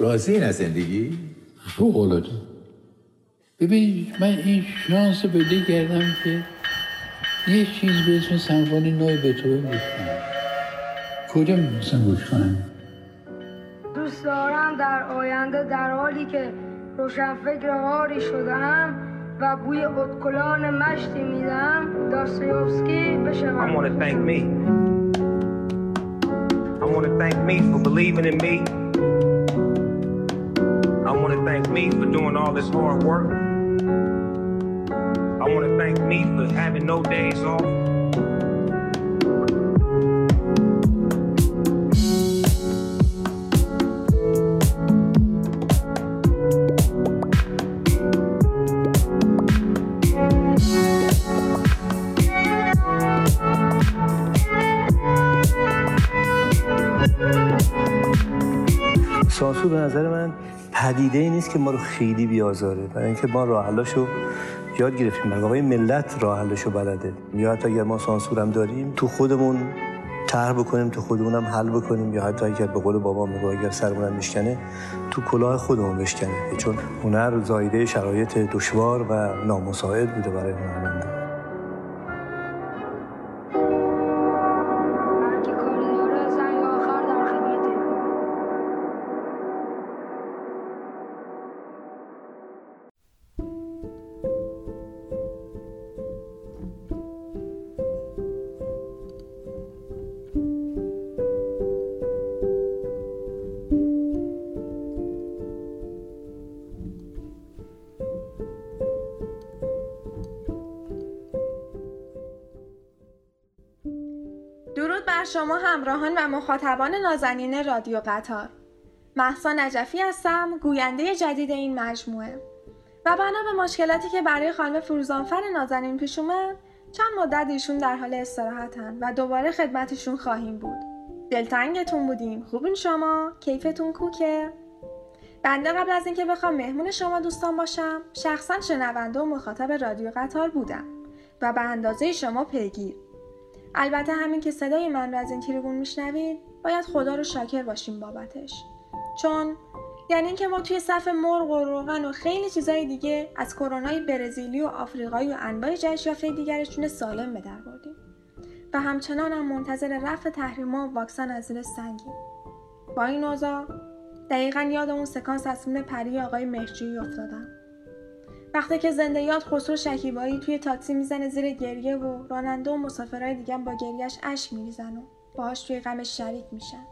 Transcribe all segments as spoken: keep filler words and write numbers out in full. راضی از زندگی؟ فوق‌العاده. ببین من این شانس رو پیدا کردم که یه چیز به اسم سمفونی نو بتهوون گوش کنم. کجا می‌تونم گوش کنم؟ دوست دارم در آینده در حالی که روشنفکر هاری شدم و بوی ادکلان مشتی میدم داستایوفسکی بشم. I want to thank me. I want to thank me for believing in me. I want to thank me for doing all this hard work. I want to thank me for having no days off. سانسور به نظر من پدیده ای نیست که ما رو خیلی بیازاره، برای اینکه ما راه حلاشو یاد گرفتیم، برای آقای ملت راه حلاشو بلده. یا حتی اگر ما سانسور هم داریم تو خودمون طرح بکنیم، تو خودمون هم حل بکنیم، یا حتی اگر به قول بابا میگه اگر سرمون هم بشکنه تو کلاه خودمون بشکنه، چون هنر زایده شرایط دشوار و نامساعد بوده برای هنرمند. شما همراهان و مخاطبان نازنین رادیو قطار، مهسا نجفی هستم، گوینده جدید این مجموعه و بنا به مشکلاتی که برای خانم فروزانفر نازنین پیش اومد چند مدت ایشون در حال استراحتن و دوباره خدمتشون خواهیم بود. دلتنگتون بودیم. خوبین شما؟ کیفتون کوکه؟ بنده قبل از اینکه بخوام مهمون شما دوستان باشم شخصا شنونده و مخاطب رادیو قطار بودم و به اندازه شما پیگیر. البته همین که صدای من رو از این تریبون میشنوید باید خدا رو شاکر باشیم بابتش، چون یعنی این که ما توی صف مرغ و روغن و خیلی چیزای دیگه از کرونای برزیلی و آفریقایی و انواع جهش یافته دیگرشون سالم به در بردیم و همچنان هم منتظر رفع تحریما و واکسن از زیر سنگیم. با این اوضاع دقیقاً یاد اون سکانس از فیلم پری آقای مهرجویی افتادم، وقتی که زنده یاد خسرو شکیبایی توی تاکسی میزنه زیر گریه و راننده و مسافرای دیگه با گریهش اشک میریزن و باهاش توی غمش شریک میشن.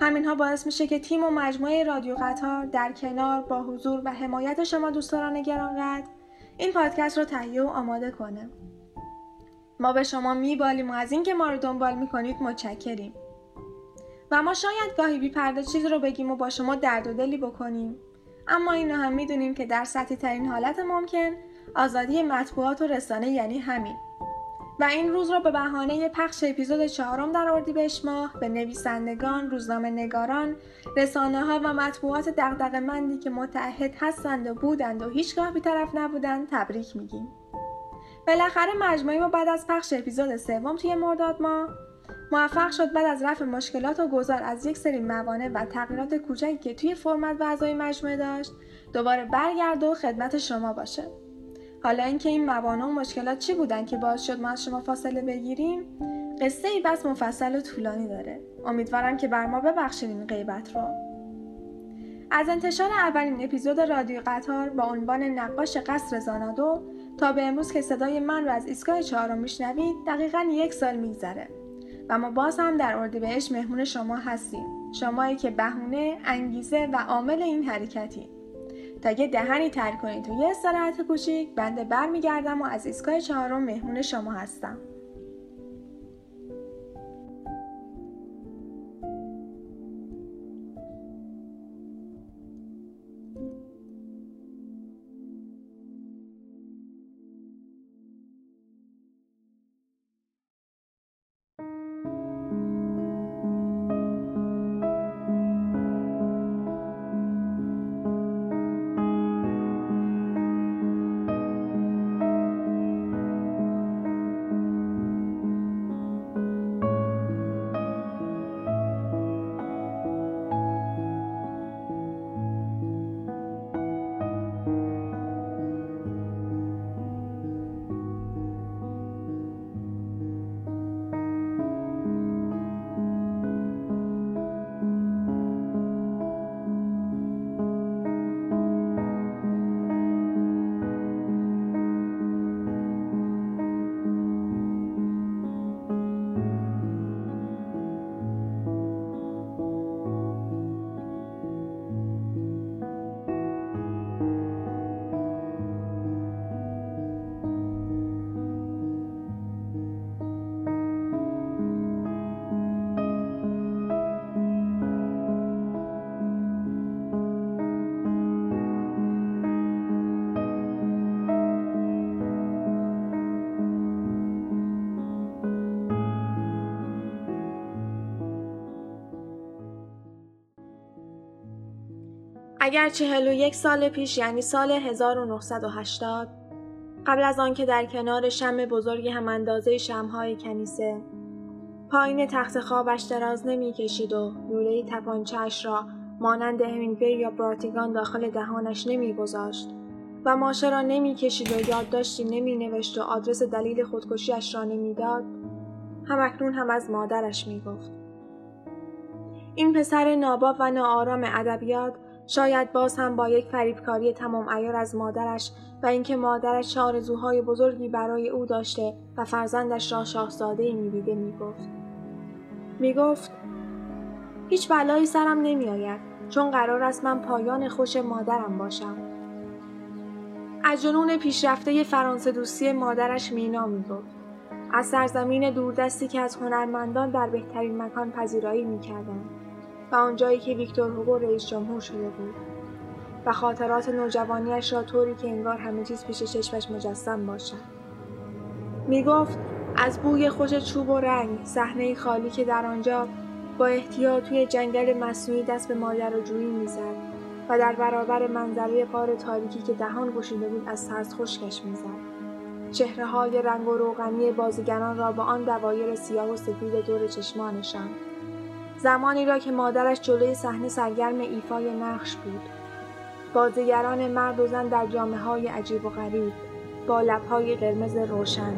همینها باعث میشه که تیم و مجموعه رادیو قطار در کنار با حضور و حمایت شما دوستان گرانقدر این پادکست رو تهیه و آماده کنه. ما به شما میبالیم و از اینکه ما رو دنبال میکنید متشکریم. و ما شاید گاهی بی‌پرده چیز رو بگیم و با شما درد و دلی بکنیم، اما اینو هم میدونیم که در سطحی ترین حالت ممکن آزادی مطبوعات و رسانه یعنی همین. و این روز رو به بهانه پخش اپیزود چهارم در اردیبهشت ماه به نویسندگان، روزنامه نگاران، رسانه ها و مطبوعات دغدغه‌مندی که متعهد هستند و بودند و هیچگاه بی‌طرف نبودند تبریک میگیم. بالاخره مجموعه ما بعد از پخش اپیزود سوم توی مرداد ماه موفق شد بعد از رفع مشکلات و گذار از یک سری موانع و تغییرات کوچکی که توی فرمت و اعضای مجموعه داشت دوباره برگرده و خدمت شما باشه. حالا اینکه این موانع و مشکلات چی بودن که باعث شد ما از شما فاصله بگیریم قصه ای بس مفصل و طولانی داره. امیدوارم که بر ما ببخشید این غیبت رو. از انتشار اولین اپیزود رادیو قطار با عنوان نقاش قصر زانادو تا به امروز که صدای من رو از ایستگاه چهارم میشنوید دقیقاً یک سال میگذره و ما باز هم در اردیبهشت مهمون شما هستیم، شمایی که بهونه، انگیزه و عامل این حرکتی. تا یه دهنی تر کنید و یه استراحت کوچیک بنده بر میگردم و از ایستگاه چهارم مهمون شما هستم. اگر چهل و یک سال پیش، یعنی سال هزار و نهصد و هشتاد، قبل از آن که در کنار شمع بزرگی هم اندازه شمع‌های کنیسه پایین تخت خوابش دراز نمی کشید و لوله‌ی تپانچه‌اش را مانند همینگوی یا براتیگان داخل دهانش نمی گذاشت و ماشه را نمی کشید و یادداشتی نمی نوشت و آدرس دلیل خودکشیش را نمی داد، همکنون هم از مادرش می گفت. این پسر ناباب و ناآرام ادبیات شاید باز هم با یک فریبکاری تمام عیار از مادرش و اینکه مادرش چه آرزوهای بزرگی برای او داشته و فرزندش را شاهزاده‌ای می‌دیده میگفت. میگفت هیچ بلایی سرم نمیآید، چون قرار است من پایان خوش مادرم باشم. از جنون پیشرفته فرانسه دوستی مادرش مینا میگفت. از سرزمین دوردستی که از هنرمندان در بهترین مکان پذیرایی میکردند و آنجایی که ویکتور هوگو رئیس جمهور شده بود و خاطرات نوجوانیش را طوری که انگار همه چیز پیش چشمش مجسم باشد. میگفت از بوی خوش چوب و رنگ، صحنه خالی که در آنجا با احتیاط توی جنگل مصنوعی دست به ماجراجویی میزد و در برابر منظره غار تاریکی که دهان گشوده بود از ترس خشکش میزد. چهره‌های رنگ و روغنی بازیگران را با آن دوایر سیاه و سفید دور چشمانشان، زمانی را که مادرش جلوی صحنه سرگرم ایفای نقش بود، بازیگران مرد و زن در جامه‌های عجیب و غریب با لب‌های قرمز روشن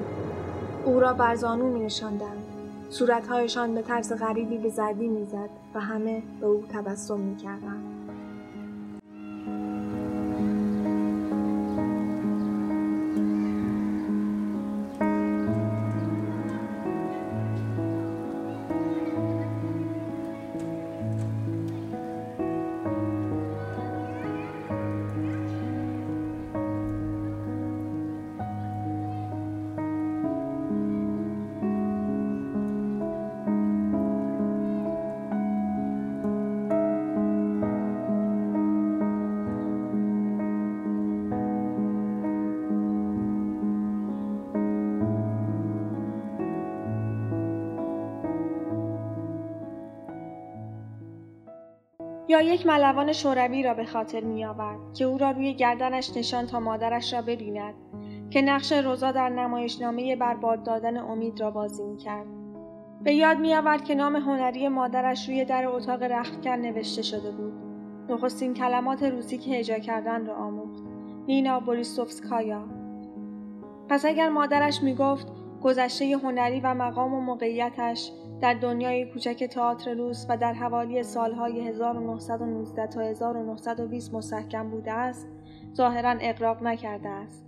او را بر زانو می‌نشاندند، صورت‌هایشان به طرز غریبی به زردی می‌زد و همه به او تبسم می‌کردند. یا یک ملوان شوروی را به خاطر می‌آورد که او را روی گردنش نشان تا مادرش را ببیند که نقش روزا در نمایشنامه برباد دادن امید را بازی می‌کرد. به یاد می‌آورد که نام هنری مادرش روی در اتاق رختکن نوشته شده بود. نخستین کلمات روسی که هجا کردن را آموخت. نینا بوریسوفسکایا. پس اگر مادرش می‌گفت گذشته هنری و مقام و موقعیتش در دنیای کوچک تئاتر روس و در حوالی سالهای هزار و نهصد و نوزده تا هزار و نهصد و بیست مستحکم بوده است، ظاهراً اغراق نکرده است.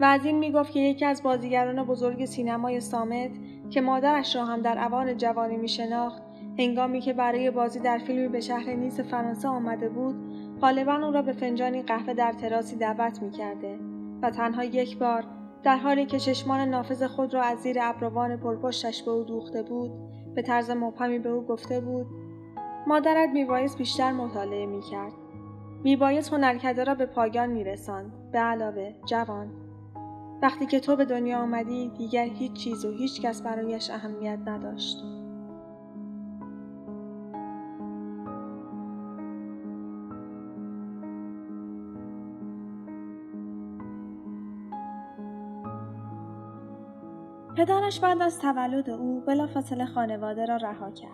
و از این میگفت که یکی از بازیگران بزرگ سینمای صامت که مادرش را هم در اوان جوانی میشناخت، هنگامی که برای بازی در فیلمی به شهر نیس فرانسه آمده بود، غالباً او را به فنجانی قهوه در تراسی دعوت میکرده و تنها یک بار در حالی که چشمان نافذ خود را از زیر ابروان پرپشتش به او دوخته بود، به طرز مبهمی به او گفته بود مادرت میبایست بیشتر مطالعه میکرد، میبایست هنرکده را به پایان میرساند، به علاوه جوان وقتی که تو به دنیا آمدی دیگر هیچ چیز و هیچ کس برایش اهمیت نداشت. پدرش بعد از تولد او بلافاصله خانواده را رها کرد.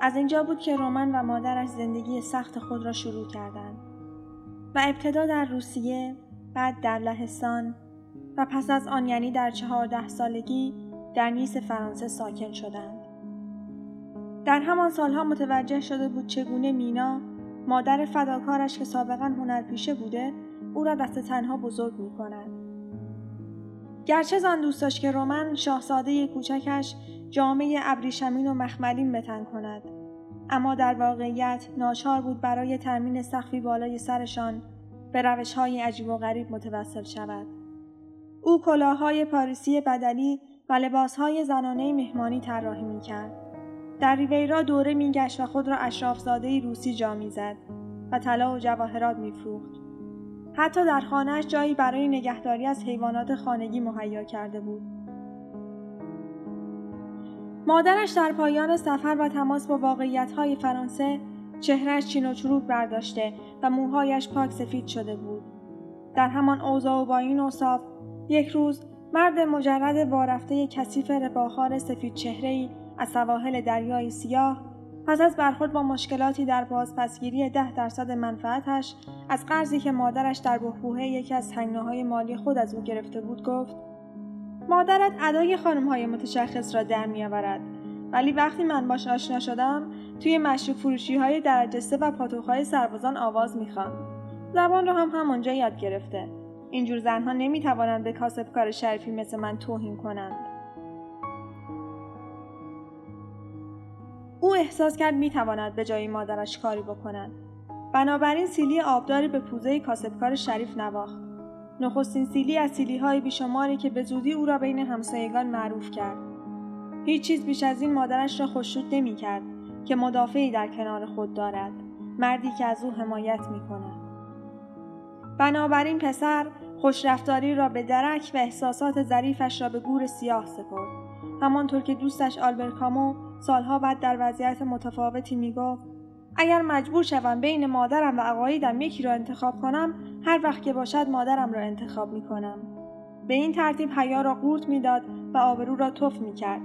از اینجا بود که رومن و مادرش زندگی سخت خود را شروع کردند و ابتدا در روسیه، بعد در لهستان و پس از آن یعنی در چهارده سالگی در نیس فرانسه ساکن شدند. در همان سالها متوجه شده بود چگونه مینا، مادر فداکارش که سابقاً هنرپیشه بوده، او را دست تنها بزرگ می‌کند. گرچه زان دوست داشت که رومن شاهزاده کوچکش جامعه ابریشمین و مخملین به تن کند، اما در واقعیت ناچار بود برای تامین سقفی بالای سرشان به روش‌های عجیب و غریب متوسل شود. او کلاه‌های پاریسی بدلی و لباس‌های زنانه مهمانی طراحی می‌کرد. در ریویرا دوره می‌گشت و خود را اشراف‌زاده روسی جا می‌زد و طلا و جواهرات می‌فروخت. حتی در خانه‌اش جایی برای نگهداری از حیوانات خانگی مهیا کرده بود. مادرش در پایان سفر و تماس با واقعیت‌های فرانسه چهرهش چین و چروک برداشته و موهایش پاک سفید شده بود. در همان اوضاع و با این اوصاف، یک روز مرد مجرد وارفته کثیف رباخوار سفید چهره‌ای از سواحل دریای سیاه، پس از برخورد با مشکلاتی در بازپسگیری ده درصد منفعتش از قرضی که مادرش در بحبوحه یکی از هنگاه‌های مالی خود از او گرفته بود گفت: مادرت ادای خانم‌های متشخص را در می‌آورد، ولی وقتی من باش آشنا شدم توی مشروب فروشی‌های درجه سه و پاتوق‌های سربازان آواز می‌خواند. زبان را هم همونجا یاد گرفته. اینجور زنها نمی‌توانند به کاسبکار شریفی مثل من توهین کنند. او احساس کرد می‌تواند به جای مادرش کاری بکند. بنابراین سیلی آبداری به پوزه کاسبکار شریف نواخت. نخستین سیلی از سیلی‌های بیشماری که به زودی او را بین همسایگان معروف کرد. هیچ چیز بیش از این مادرش را خوشنود نمی‌کرد که مدافعی در کنار خود دارد، مردی که از او حمایت می‌کند. بنابراین پسر خوشرفتاری را به درک و احساسات ظریفش را به گور سیاه سپرد. همانطور که دوستش آلبر کامو سالها بعد در وضعیت متفاوتی میگفت: اگر مجبور شوم بین مادرم و عقایدم یکی را انتخاب کنم، هر وقت که باشد مادرم را انتخاب میکنم. به این ترتیب حیا را قورت میداد و آبرو را تف میکرد.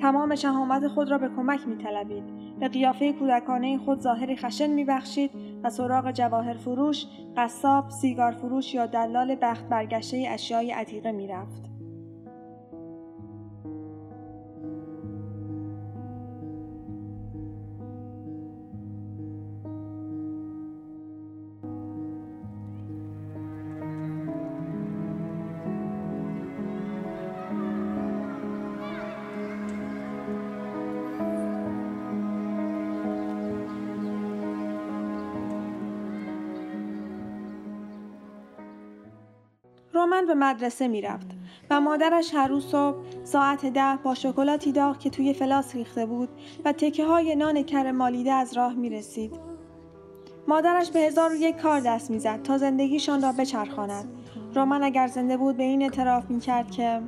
تمام شهامت خود را به کمک میطلبید، به قیافه کودکانه خود ظاهری خشن میبخشید و سراغ جواهر فروش، قصاب، سیگار فروش یا دلال بخت برگشته اشیای عتیقه میرفت. رومن به مدرسه می رفت و مادرش هر روز صبح ساعت ده با شکلاتی داغ که توی فلاس ریخته بود و تکه های نان کره مالیده از راه می رسید. مادرش به هزار و یک کار دست می زد تا زندگیشان را بچرخاند. رومن اگر زنده بود به این اعتراف می کرد که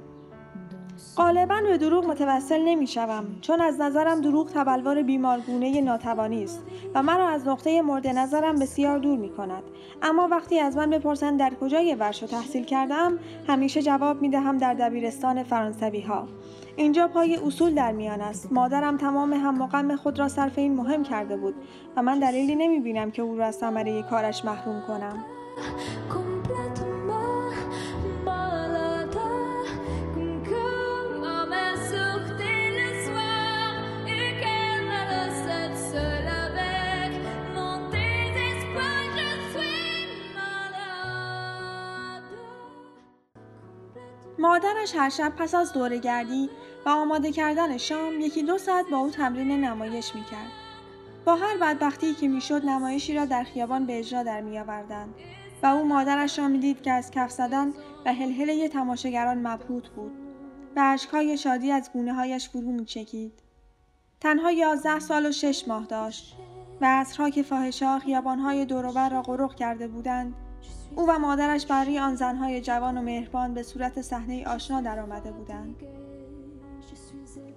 غالباً به دروغ متوسل نمی شوم، چون از نظرم دروغ تبلور بیمارگونه ناتوانی است و مرا از نقطه مورد نظرم بسیار دور می کند. اما وقتی از من بپرسند در کجای ورشو تحصیل کردم، همیشه جواب می دهم در دبیرستان فرانسوی ها. اینجا پای اصول در میان است. مادرم تمام هم و غم خود را صرف این مهم کرده بود و من دلیلی نمی بینم که او را از ثمره کارش محروم کنم. مادرش هر شب پس از دوره گردی و آماده کردن شام یکی دو ساعت با او تمرین نمایش میکرد. با هر بدبختی که میشد نمایشی را در خیابان به اجرا در میآوردند و او مادرش را میدید که از کف زدن و هلهله تماشاگران مبهوت بود و اشکهای شادی از گونه‌هایش فرو میچکید. تنها یازده سال و شش ماه داشت و عصرها که فاحشه‌ها خیابان‌های دور و بر را غرق کرده بودند، او و مادرش برای آن زنهای جوان و مهربان به صورت صحنه آشنا در آمده بودند.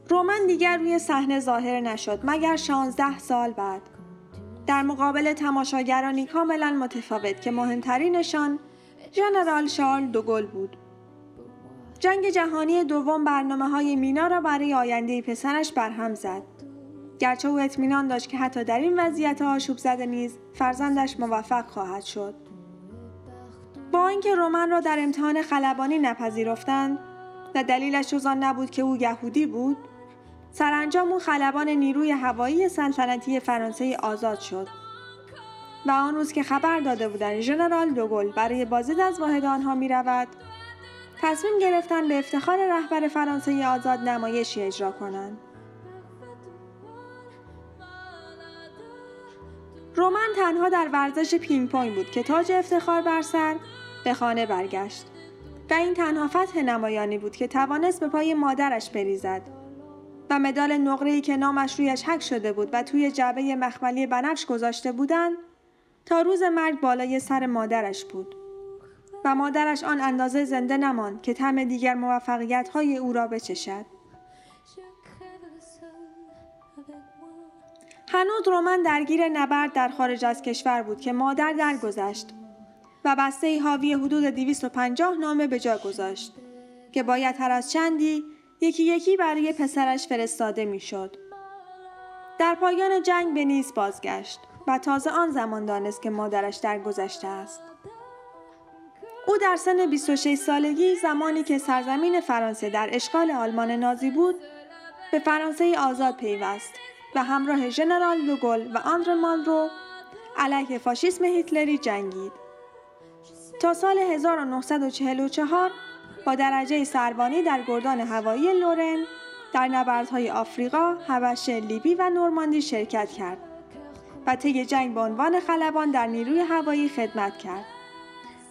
رومن دیگر روی صحنه ظاهر نشد مگر شانزده سال بعد، در مقابل تماشاگرانی کاملا متفاوت که مهمترینشان ژنرال شارل دوگل بود. جنگ جهانی دوم برنامه‌های مینا را برای آینده پسرش برهم زد. گرچه او اطمینان داشت که حتی در این وضعیت آشوب زده نیز فرزندش موفق خواهد شد. با اینکه رومن را در امتحان خلبانی نپذیرفتند و دلیلش جز آن نبود که او یهودی بود، سرانجام او خلبان نیروی هوایی سلطنتی فرانسه آزاد شد و آن روز که خبر داده بودند ژنرال دوگل برای بازدید از واحد آنها می رود، تصمیم گرفتند به افتخار رهبر فرانسه آزاد نمایشی اجرا کنند. رومن تنها در ورزش پینگ پونگ بود که تاج افتخار بر سر به خانه برگشت و این تنها فتح نمایانی بود که توانست به پای مادرش بریزد و مدال نقره‌ای که نامش رویش حک شده بود و توی جعبه مخملی بنفش گذاشته بودند تا روز مرگ بالای سر مادرش بود و مادرش آن اندازه زنده نماند که طعم دیگر موفقیت‌های او را بچشد. هنوز رومن درگیر نبرد در خارج از کشور بود که مادر درگذشت و بسته‌ای حاوی حدود دویست و پنجاه نامه به جا گذاشت که باید هر از چندی یکی یکی برای پسرش فرستاده میشد. در پایان جنگ به نیس بازگشت و تازه آن زمان دانست که مادرش درگذشته است. او در سن بیست و شش سالگی، زمانی که سرزمین فرانسه در اشغال آلمان نازی بود، به فرانسه آزاد پیوست و همراه ژنرال دوگل و آندر مانرو علیه فاشیسم هیتلری جنگید. تا سال هزار و نهصد و چهل و چهار با درجه سروانی در گردان هوایی لورن در نبردهای آفریقا، حبشه، لیبی و نورماندی شرکت کرد و طی جنگ به عنوان خلبان در نیروی هوایی خدمت کرد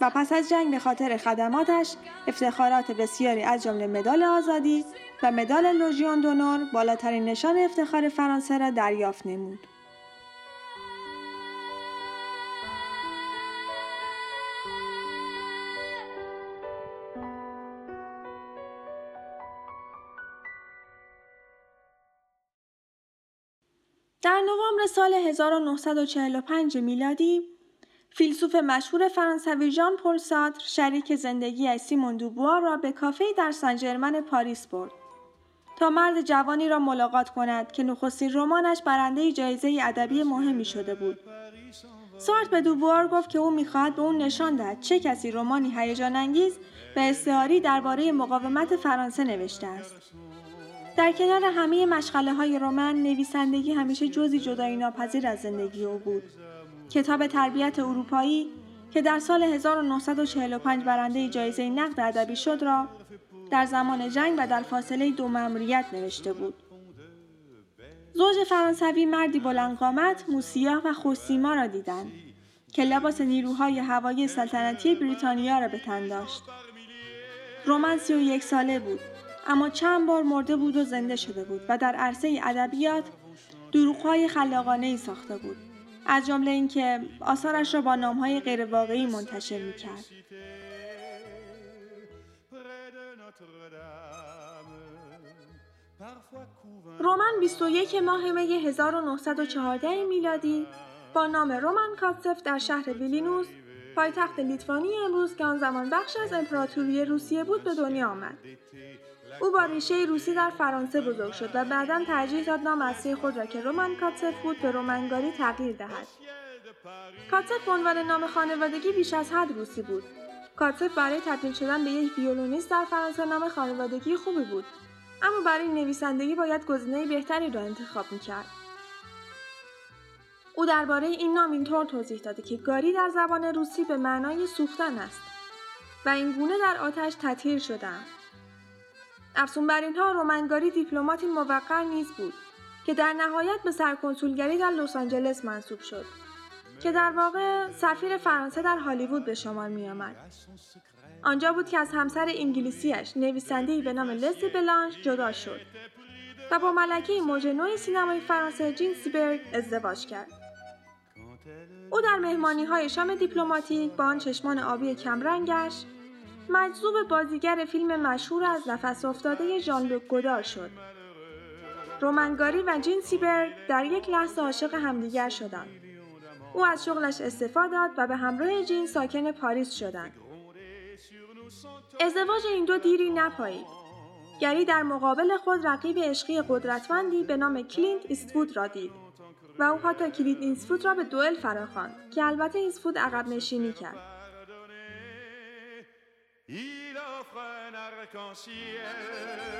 و پس از جنگ به خاطر خدماتش افتخارات بسیاری از جمله مدال آزادی و مدال لژیون دونور، بالاترین نشان افتخار فرانسه را دریافت نمود. در نوامبر سال هزار و نهصد و چهل و پنج میلادی، فیلسوف مشهور فرانسوی ژان پل سارتر شریک زندگی‌اش سیمون دوبوار را به کافه‌ای در سن ژرمن پاریس برد تا مرد جوانی را ملاقات کند که نخستین رمانش برنده جایزه ادبی مهمی شده بود. سارتر به دوبوار گفت که او می‌خواهد به اون نشان دهد چه کسی رمانی هیجان‌انگیز و استعاری درباره مقاومت فرانسه نوشته است. در کنار همه مشغله‌های رمان، نویسندگی همیشه جزئی جدایی ناپذیر از زندگی او بود. کتاب تربیت اروپایی که در سال هزار و نهصد و چهل و پنج برنده جایزه نقد ادبی شد را در زمان جنگ و در فاصله دو مأموریت نوشته بود. زوج فرانسوی مردی بلندقامت، موسیاه و خوش‌سیما را دیدند که لباس نیروهای هوایی سلطنتی بریتانیا را به تن داشت. رمان سی و یک ساله بود، اما چند بار مرده بود و زنده شده بود و در عرصه ادبیات دروغ‌های خلاقانه‌ای ساخته بود، از جمله اینکه آثارش را با نام‌های غیرواقعی منتشر می‌کرد. رمان بیست و یک ماه می هزار و نهصد و چهارده میلادی با نام رمان کاتسف در شهر ویلنیوس، پایتخت لیتوانی امروز که آن زمان بخش از امپراتوری روسیه بود، به دنیا آمد. او با ریشه روسی در فرانسه بزرگ شد و بعداً ترجیح داد نام اصلی خود را که رمان کاتسف بود به رومنگاری تغییر دهد. کاتسف به عنوان نام خانوادگی بیش از حد روسی بود. کاتسف برای تبدیل شدن به یک ویولونیست در فرانسه نام خانوادگی خوبی بود، اما برای نویسندگی باید گزینه بهتری را انتخاب می‌کرد. او درباره این نام اینطور توضیح داده که گاری در زبان روسی به معنای سوختن است و این گونه در آتش تطهیر شده‌ام. افزون بر اینها رومنگاری دیپلماتی موقر نیز بود که در نهایت به سرکنسولگری در لس آنجلس منصوب شد که در واقع سفیر فرانسه در هالیوود به شمار می آمد. آنجا بود که از همسر انگلیسیش، نویسنده‌ای به نام لسی بلانش، جدا شد و با ملکه موج نوی سینمای فرانسه جین سیبرگ ازدواج کرد. او در مهمانی‌های شام دیپلماتیک با آن چشمان آبی کمرنگش مجذوب بازیگر فیلم مشهور از نفس افتاده ژان لوک گودار شد. رومنگاری و جین سیبرگ در یک لحظه عاشق همدیگر شدند. او از شغلش استعفا داد و به همراه جین ساکن پاریس شدند. ازدواج این دو دیری نپایید. گری در مقابل خود رقیب عشقی قدرتمندی به نام کلینت ایستوود را دید و او حتی کلینت ایستوود را به دوئل فراخواند که البته ایستوود عقب نشینی کرد. Il offre un arc-en-ciel.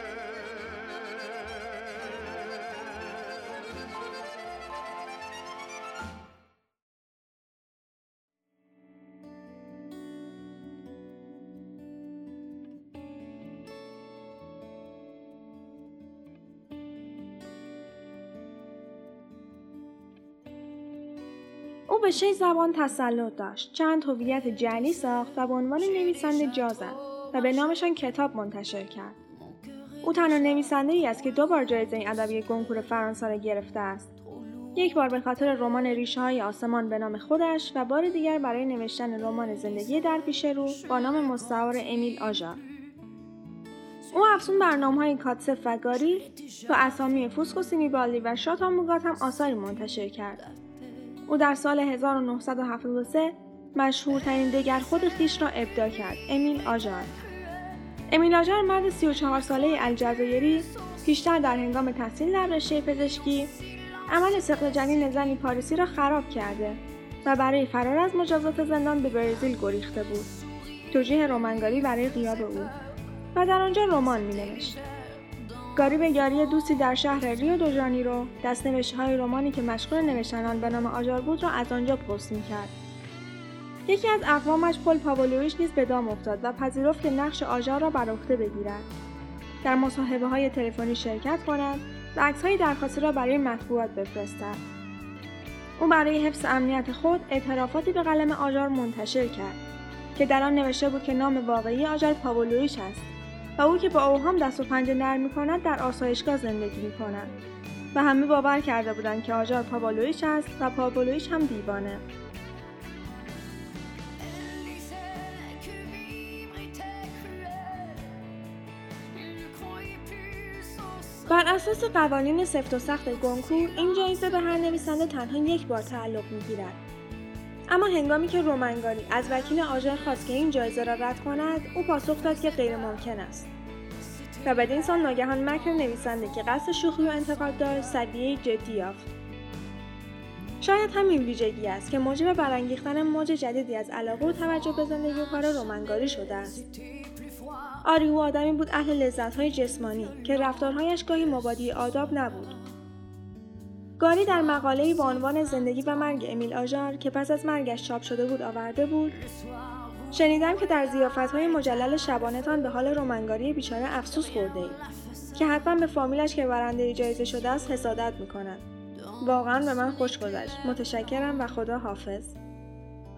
او به شش زبان تسلط داشت، چند هویت جعلی ساخت و به عنوان نویسنده جا زد و به نامشان کتاب منتشر کرد. او تنها نویسنده‌ای است که دو بار جایزه ادبی کنکور فرانسه را گرفته است، یک بار به خاطر رمان ریشه‌های آسمان به نام خودش و بار دیگر برای نوشتن رمان زندگی در پیش رو با نام مستعار امیل آژار. اون افزون برنامه‌های کاتسف و گاری با اسامی فوسکو سینیبالی و شاتاموگات هم آثاری منتشر کرد. او در سال هزار و نهصد و هفتاد و سه مشهورترین دگر خود خیش را ابداع کرد، امیل آژار. امیل آژار مرد سی و چهار ساله الجزایری، پیشتر در هنگام تحصیل در رشته پزشکی عمل سقط جنین زنی پاریسی را خراب کرده و برای فرار از مجازات زندان به برزیل گریخته بود. توجیه رمانگاری برای غیاب او و در آنجا رمان می‌نوشت. گاری به یاری دوستی در شهر ریو دو ژانیرو دست‌نوشته‌های رمانی که مشغول نوشتن آن به نام آژار بود را از آنجا پست می‌کرد. یکی از اقوامش پل پاولویچ نیز به دام افتاد و پذیرفت که نقش آژار را بر عهده بگیرد. در مصاحبه‌های تلفنی شرکت کند و عکس‌های درخواستی را برای مطبوعات بفرستد. او برای حفظ امنیت خود اعترافاتی به قلم آژار منتشر کرد که در آن نوشته بود که نام واقعی آژار پاولویچ است و او که با اوهام دست و پنجه نرم می‌کند در آسایشگاه زندگی می‌کند و همه باور کرده بودند که آژار پاولویچ است و پاولویچ هم دیوانه. بر اساس قوانین سفت و سخت گونکور، این جایزه به هر نویسنده تنها یک بار تعلق می‌گیرد. اما هنگامی که رمانگاری از وکیل آژار خواست که این جایزه را رد کند، او پاسخ داد که غیر ممکن است. و بدین سان ناگهان مکر نویسنده که قصد شوخی و انتقاد داشت، سدیه جدی یافت. شاید همین ویژگی است که موجب برانگیختن موج جدیدی از علاقه و توجه به زندگی و کار رمانگاری شده است. آری او آدمی بود اهل لذت‌های جسمانی که رفتارهایش گاهی مبادی آداب نبود. گاری در مقاله‌ای با عنوان زندگی و مرگ امیل آژار که پس از مرگش چاپ شده بود آورده بود: شنیدم که در ضیافت‌های مجلل شبانه‌تان به حال رمانگاری بیچاره افسوس خورده‌اید که حتما به فامیلش که برنده جایزه شده است حسادت می‌کند. واقعاً به من خوش گذشت. متشکرم و خدا حافظ.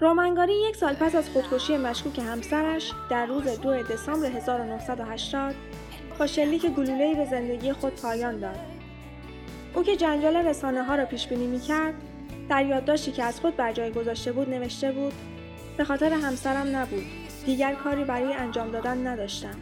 رمانگاری یک سال پس از خودکشی مشکوک همسرش در روز دو دسامبر هزار و نهصد و هشتاد با شلیک گلوله‌ای به زندگی خود پایان داد. او که جنجال رسانه‌ها را پیش‌بینی می‌کرد، در یادداشتی که از خود بر جای گذاشته بود نوشته بود: به خاطر همسرم نبود، دیگر کاری برای انجام دادن نداشتم.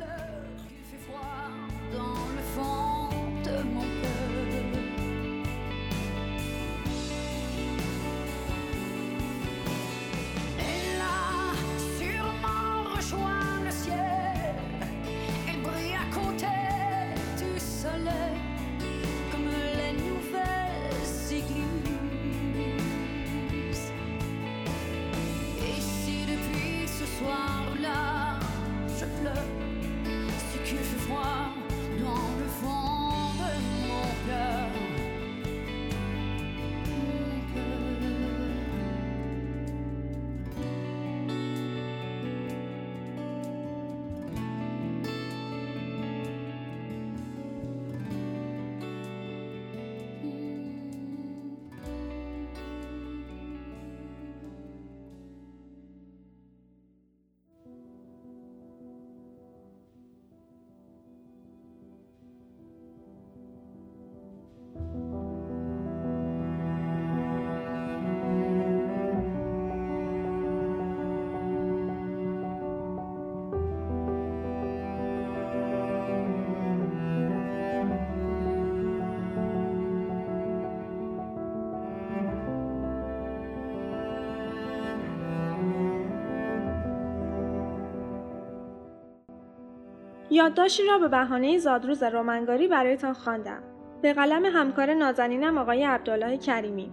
یادداشتی را به بهانه زادروز رمانگاری برایتان خواندم به قلم همکار نازنینم آقای عبدالله کریمی.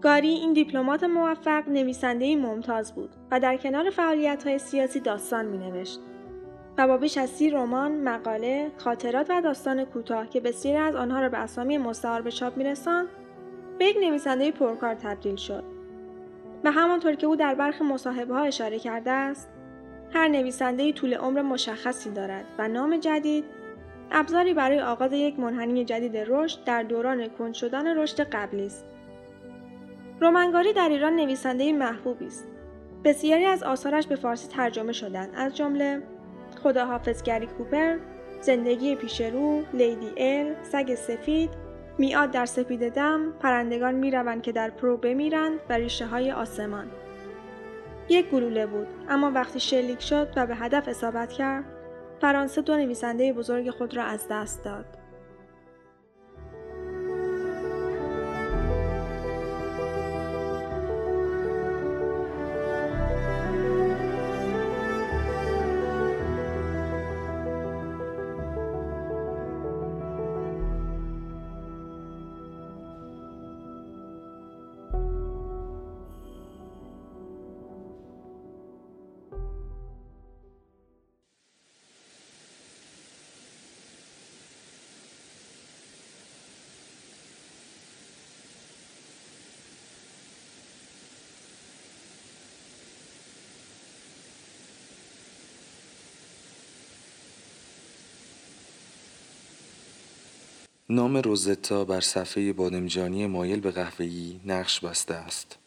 گاری این دیپلمات موفق نویسنده‌ای ممتاز بود و در کنار فعالیت‌های سیاسی داستان می‌نوشت و با بیش از سی رمان، مقاله، خاطرات و داستان کوتاه که بسیاری از آنها را به اسامی مستعار به چاپ می‌رساند، به یک نویسنده پرکار تبدیل شد. و همانطور که او در برخی مصاحبه‌ها اشاره کرده است، هر نویسنده‌ای طول عمر مشخصی دارد و نام جدید ابزاری برای آغاز یک منحنی جدید رشد در دوران کند شدن رشد قبلی است. رمانگاری در ایران نویسنده‌ای محبوبی است. بسیاری از آثارش به فارسی ترجمه شدند، از جمله خداحافظ گری کوپر، زندگی پیش رو، لیدی ال، سگ سفید، میعاد در سپید دم، پرندگان میروند که در پرو بمیرند و ریشه‌های آسمان. یک گلوله بود، اما وقتی شلیک شد و به هدف اصابت کرد، فرانسه دو نویسنده بزرگ خود را از دست داد. نام روزتا بر صفحه بادمجانی مایل به قهوه‌ای نقش بسته است.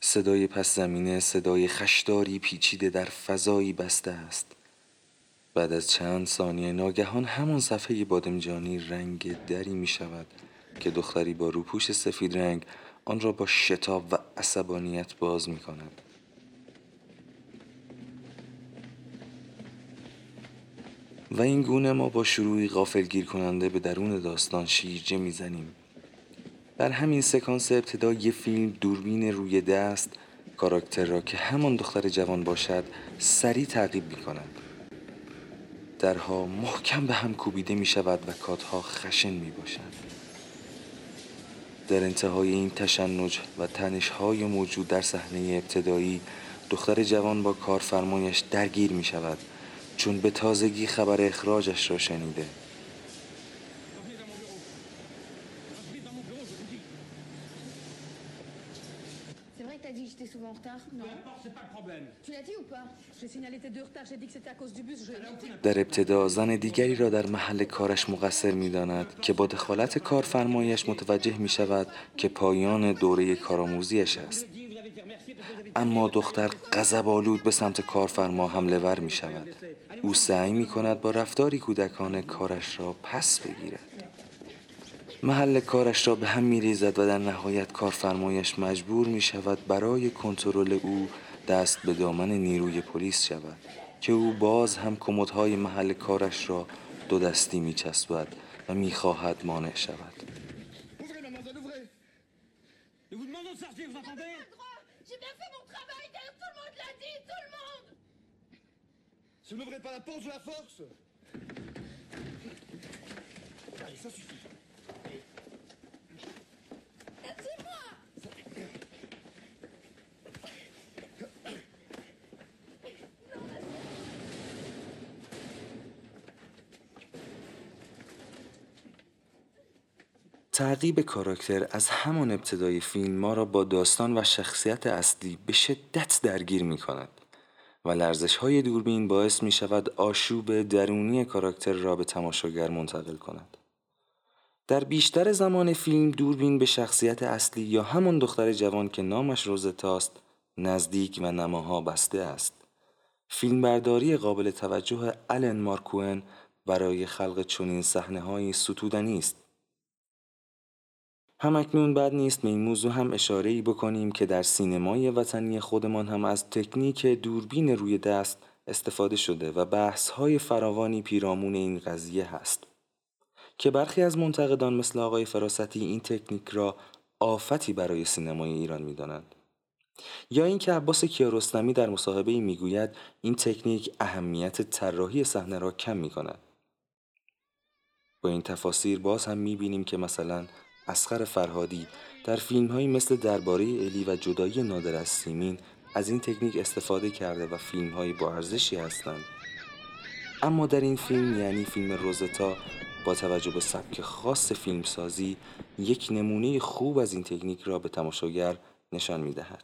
صدای پس زمینه، صدای خشداری پیچیده در فضایی بسته است. بعد از چند ثانیه ناگهان همان صفحه بادمجانی رنگ دری می شود که دختری با روپوش سفید رنگ آن را با شتاب و عصبانیت باز می کند. و این گونه ما با شروعی غافلگیر کننده به درون داستان شیرجه میزنیم. در همین سکانس ابتدایی فیلم دوربین روی دست کاراکتر را که همان دختر جوان باشد سریع تعقیب می کند. درها محکم به هم کوبیده می شود و کاتها خشن می باشند. در انتهای این تشنج و تنش‌های موجود در صحنه ابتدایی دختر جوان با کارفرمایش درگیر می شود، چون به تازگی خبر اخراجش را شنیده. C'est vrai que t'as dit que j'étais souvent en retard, non? C'est pas le problème. Tu l'as dit ou pas? J'ai signalé tes deux retards, j'ai dit que c'était à cause du bus. در ابتدا زن دیگری را در محل کارش مقصر می‌داند که با دخالت کارفرمایش متوجه می‌شود که پایان دوره کارآموزیش است. اما دختر غضب‌آلود به سمت کارفرما حمله ور می‌شود. او سعی می‌کند با رفتاری کودکانه کارش را پس بگیرد. محل کارش را به هم می‌ریزد و در نهایت کارفرمایش مجبور می‌شود برای کنترل او دست به دامن نیروی پلیس شود که او باز هم کمدهای محل کارش را دو دستی می‌چسبد و می‌خواهد مانع شود. Je n'ouvrais pas la porte, je la force. Allez, ça suffit. C'est moi. تعقیب کاراکتر از همان ابتدای فیلم ما را با داستان و شخصیت اصلی به شدت درگیر می‌کند و لرزش‌های دوربین باعث می‌شود آشوب درونی کاراکتر را به تماشاگر منتقل کند. در بیشتر زمان فیلم دوربین به شخصیت اصلی یا همان دختر جوان که نامش روزتاست نزدیک و نماها بسته است. فیلمبرداری قابل توجه آلن مارکوئن برای خلق چنین صحنه‌های ستودنی است. همکنون بد نیست به این موضوع هم اشاره‌ای بکنیم که در سینمای وطنی خودمان هم از تکنیک دوربین روی دست استفاده شده و بحث‌های فراوانی پیرامون این قضیه هست که برخی از منتقدان مثل آقای فراستی این تکنیک را آفتی برای سینمای ایران می‌دانند، یا اینکه عباس کیارستمی در مصاحبه‌ای می‌گوید این تکنیک اهمیت طراحی صحنه را کم می‌کند. با این تفاسیر باز هم می‌بینیم که مثلا اصغر فرهادی در فیلم‌هایی مثل درباره الی و جدایی نادر از سیمین از این تکنیک استفاده کرده و فیلم‌های با ارزشی هستند. اما در این فیلم، یعنی فیلم روزتا، با توجه به سبک خاص فیلمسازی یک نمونه خوب از این تکنیک را به تماشاگر نشان می‌دهد.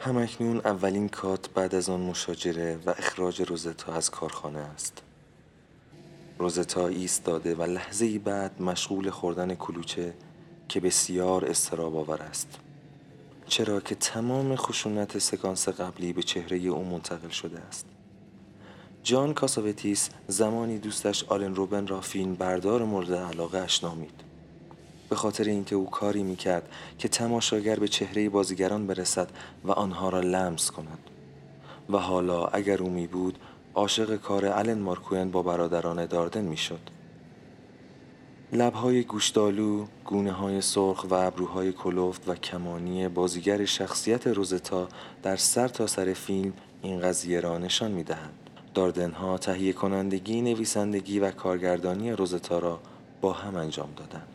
همکنون اولین کات بعد از آن مشاجره و اخراج روزتا از کارخانه است. روزتا ایستاده و لحظه‌ای بعد مشغول خوردن کلوچه که بسیار استراب‌آور است، چرا که تمام خشونت سکانس قبلی به چهره او منتقل شده است. جان کاساوتیس زمانی دوستش آلن روبن را فیلم بردار مورد علاقه اش نامید، به خاطر اینکه او کاری میکرد که تماشاگر به چهره بازیگران برسد و آنها را لمس کند. و حالا اگر او می بود عاشق کار آلن مارکوئن با برادران داردن میشد. لبهای گوشتالو، گونه های سرخ و ابروهای کلفت و کمانی بازیگر شخصیت روزتا در سر تا سر فیلم این قضیه را نشان می دهند. داردن ها تهیه کنندگی، نویسندگی و کارگردانی روزتا را با هم انجام دادند.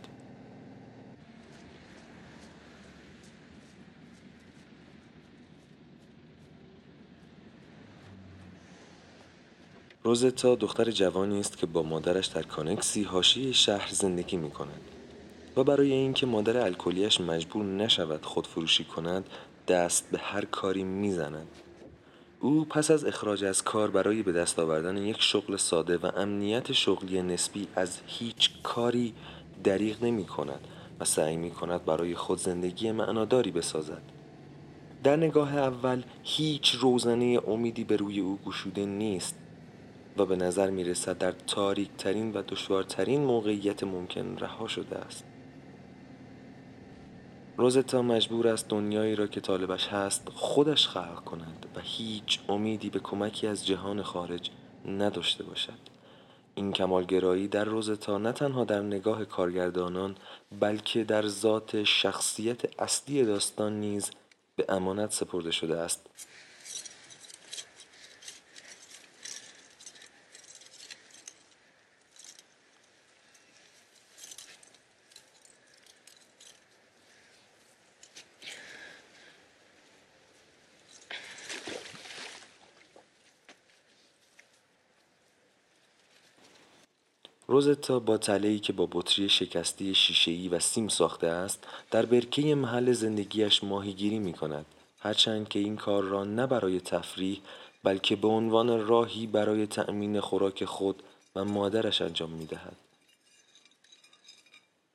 روزتا دختر جوانی است که با مادرش در کانکسی حاشیه شهر زندگی می کند و برای اینکه مادر الکلیش مجبور نشود خودفروشی کند دست به هر کاری می زند. او پس از اخراج از کار برای به دست آوردن یک شغل ساده و امنیت شغلی نسبی از هیچ کاری دریغ نمی کند و سعی می کند برای خود زندگی معناداری بسازد. در نگاه اول هیچ روزنه امیدی به روی او گشوده نیست و به نظر می رسد در تاریک ترین و دشوارترین موقعیت ممکن رها شده است. روزتا مجبور است دنیایی را که طالبش هست خودش خلق کند و هیچ امیدی به کمکی از جهان خارج نداشته باشد. این کمالگرایی در روزتا نه تنها در نگاه کارگردانان بلکه در ذات شخصیت اصلی داستان نیز به امانت سپرده شده است. روزتا با تله‌ای که با بطری شکسته شیشه‌ای و سیم ساخته است در برکه محل زندگیش ماهیگیری می کند، هرچند که این کار را نه برای تفریح بلکه به عنوان راهی برای تأمین خوراک خود و مادرش انجام می دهد.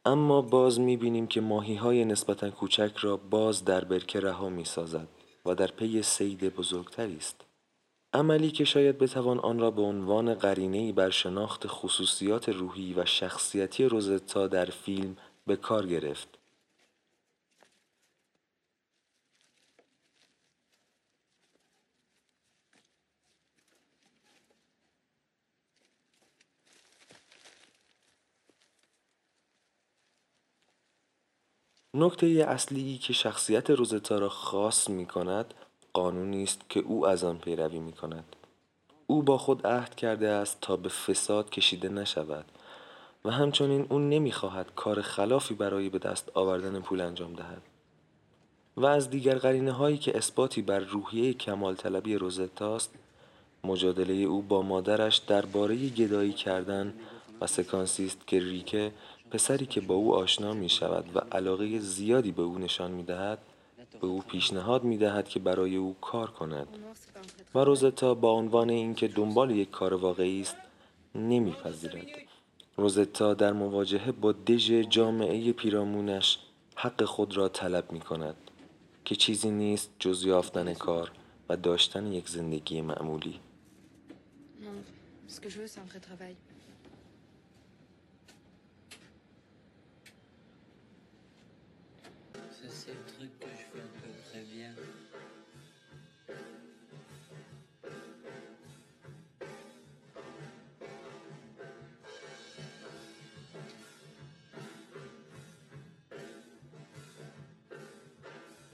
اما باز می بینیم که ماهی‌های نسبتاً کوچک را باز در برکه رها می سازد و در پی صید بزرگتری است. عملی که شاید بتوان آن را به عنوان قرینه‌ای بر شناخت خصوصیات روحی و شخصیتی روزتا در فیلم به کار گرفت. نکته اصلی که شخصیت روزتا را خاص می‌کند قانونی است که او از آن پیروی می کند. او با خود عهد کرده است تا به فساد کشیده نشود و همچنین او نمی خواهد کار خلافی برای به دست آوردن پول انجام دهد. و از دیگر قرینه هایی که اثباتی بر روحیه کمال طلبی روزتا است، مجادله او با مادرش درباره گدایی کردن و سکانسی است که ریکه، پسری که با او آشنا می شود و علاقه زیادی به او نشان می دهد، به او پیشنهاد می دهد که برای او کار کند و روزتا با عنوان اینکه دنبال یک کار واقعی است نمی پذیرد. روزتا در مواجهه با دژ جامعه پیرامونش حق خود را طلب می کند که چیزی نیست جز یافتن کار و داشتن یک زندگی معمولی. C'est le truc que je fais un peu très bien.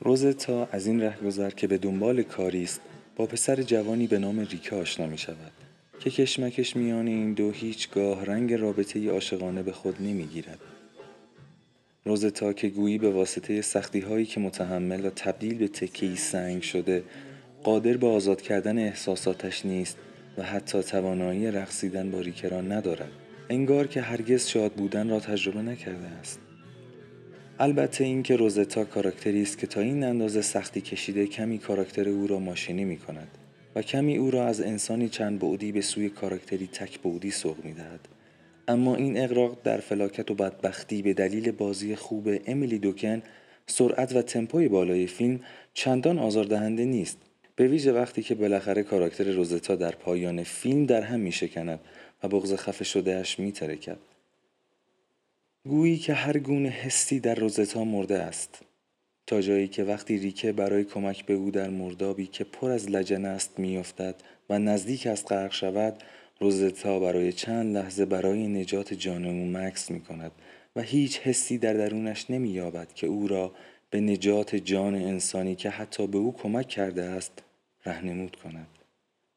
روزتا از این رهگذر که به دنبال کاری است با پسر جوانی به نام ریکا آشنا می شود که کشمکش میان این دو هیچگاه رنگ رابطه عاشقانه به خود نمی گیرد. روزتا که گویی به واسطه سختی هایی که متحمل و تبدیل به تکه‌ای سنگ شده قادر به آزاد کردن احساساتش نیست و حتی توانایی رقصیدن با ریکه را ندارد، انگار که هرگز شاد بودن را تجربه نکرده است. البته این که روزتا کاراکتری است که تا این اندازه سختی کشیده کمی کاراکتر او را ماشینی می کند و کمی او را از انسانی چند بعدی به سوی کاراکتری تک بعدی سوق می دهد اما این اغراق در فلاکت و بدبختی به دلیل بازی خوب امیلی دوکن، سرعت و تمپوی بالای فیلم چندان آزاردهنده نیست، به ویژه وقتی که بالاخره کاراکتر روزتا در پایان فیلم در هم می شکند و بغض خفه شدهش می ترکد. گویی که هر گونه حسی در روزتا مرده است، تا جایی که وقتی ریکه برای کمک به او در مردابی که پر از لجن است می افتد و نزدیک از غرق شود، روزتا برای چند لحظه برای نجات جان او مکث می کند و هیچ حسی در درونش نمی یابد که او را به نجات جان انسانی که حتی به او کمک کرده است راهنمود کند.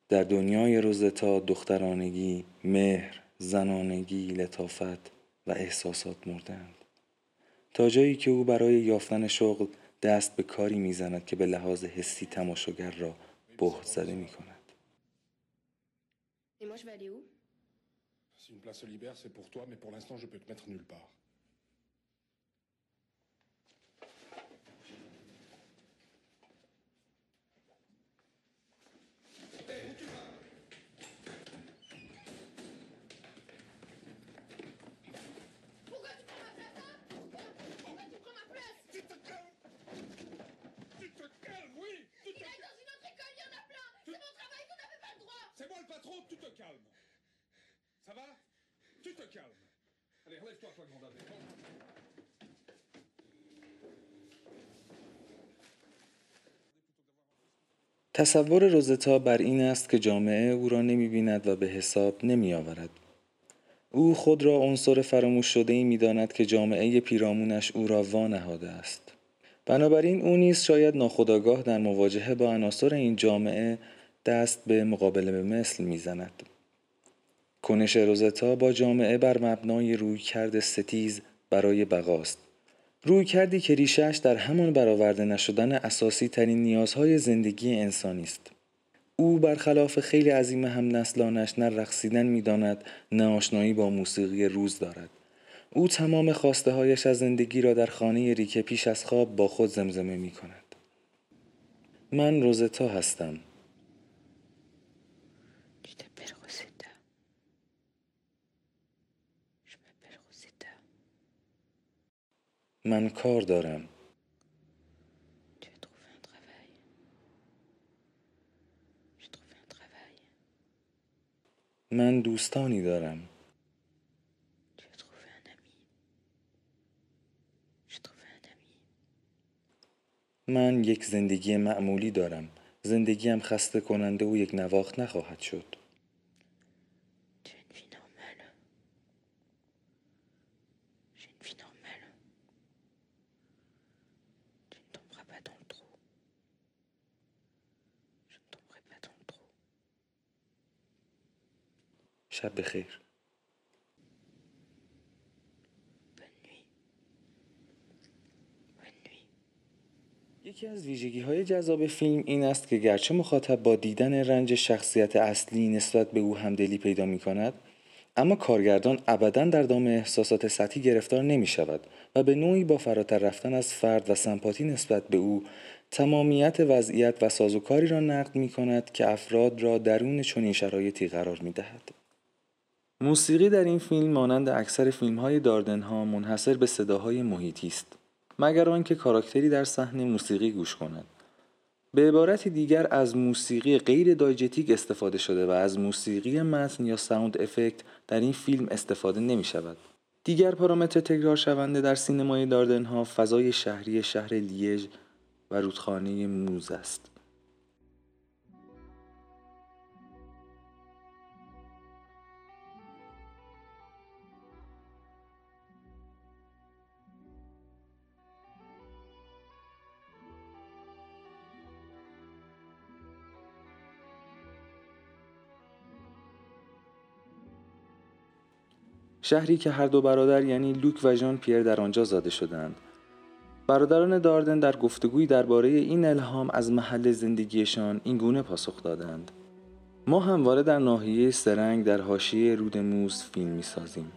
در دنیای روزتا دخترانگی، مهر، زنانگی، لطافت و احساسات مردند، تا جایی که او برای یافتن شغل دست به کاری میزند که به لحاظ حسی تماشاگر را بهت زده می کند. Et moi, je vais aller où? Si une place se libère, c'est pour toi, mais pour l'instant, je peux te mettre nulle part. تصور روزتا بر این است که جامعه او را نمی بیند و به حساب نمی آورد. او خود را عنصر فراموش شده‌ای می داند که جامعه پیرامونش او را وانهاده است. بنابراین او نیز شاید ناخودآگاه در مواجهه با عناصر این جامعه دست به مقابله به مثل می زند. کنش روزتا با جامعه بر مبنای رویکرد ستیز برای بقاست، رویکردی که ریشه‌اش در همان برآورده نشدن اساسی ترین نیازهای زندگی انسانی است. او برخلاف خیلی عظیم هم نسلانش نه رقصیدن می‌داند، نه آشنایی با موسیقی روز دارد. او تمام خواسته‌هایش از زندگی را در خانه ریکه پیش از خواب با خود زمزمه می‌کند. من روزتا هستم. من کار دارم. من دوستانی دارم. من یک زندگی معمولی دارم. زندگیم خسته کننده و یک نواخت نخواهد شد. شب بخیر. یکی از ویژگی های جذاب فیلم این است که گرچه مخاطب با دیدن رنج شخصیت اصلی نسبت به او همدلی پیدا می کند، اما کارگردان ابداً در دام احساسات سطحی گرفتار نمی شود و به نوعی با فراتر رفتن از فرد و سمپاتی نسبت به او تمامیت وضعیت و سازوکاری را نقد می کند که افراد را درون چنین شرایطی قرار می دهد. موسیقی در این فیلم مانند اکثر فیلم‌های داردنها منحصر به صداهای محیطی است، مگر آنکه کاراکتری در صحنه موسیقی گوش کند. به عبارت دیگر از موسیقی غیر دایجتیک استفاده شده و از موسیقی متن یا ساوند افکت در این فیلم استفاده نمی شود. دیگر پارامتر تکرار شونده در سینمای داردنها فضای شهری شهر لیژ و رودخانه موز است. شهری که هر دو برادر یعنی لوک و ژان پیر در آنجا زاده شدند. برادران داردن در گفتگویی درباره این الهام از محل زندگیشان این گونه پاسخ دادند: ما همواره در ناحیه سرنگ در حاشیه رود موز فیلم می‌سازیم.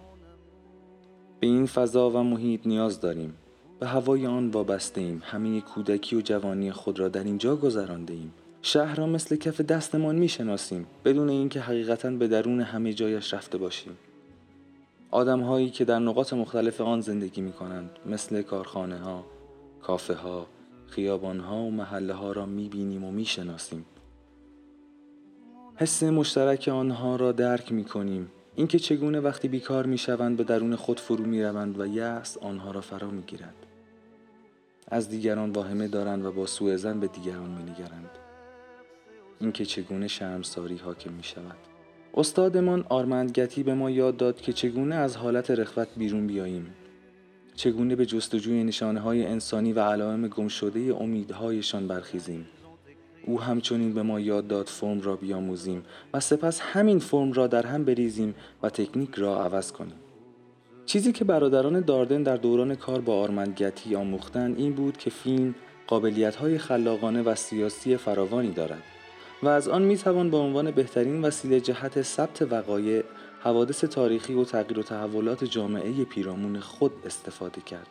به این فضا و محیط نیاز داریم. به هوای آن وابسته ایم. همه کودکی و جوانی خود را در اینجا گذرانده ایم. شهر را مثل کف دستمان می‌شناسیم بدون اینکه حقیقتاً به درون همه جایش رفته باشیم. آدم‌هایی که در نقاط مختلف آن زندگی می‌کنند، مثل کارخانه‌ها، کافه‌ها، خیابان‌ها و محله‌ها را می‌بینیم و می‌شناسیم. حس مشترک آنها را درک می‌کنیم، اینکه چگونه وقتی بیکار می‌شوند به درون خود فرو می‌روند و یأس آنها را فرا می‌گیرد. از دیگران واهمه دارند و با سوء ظن به دیگران می‌نگرند. اینکه چگونه شرمساری حاکم می‌شود. استادمان آرمندگتی به ما یاد داد که چگونه از حالت رخوت بیرون بیاییم، چگونه به جستجوی نشانه‌های انسانی و علائم گمشده امیدهایشان برخیزیم. او همچنین به ما یاد داد فرم را بیاموزیم و سپس همین فرم را در هم بریزیم و تکنیک را عوض کنیم. چیزی که برادران داردن در دوران کار با آرمندگتی آموختند این بود که فیلم قابلیت‌های خلاقانه و سیاسی فراوانی دارد و از آن میتوان به عنوان بهترین وسیله جهت ثبت وقایع، حوادث تاریخی و تغییر و تحولات جامعه پیرامون خود استفاده کرد.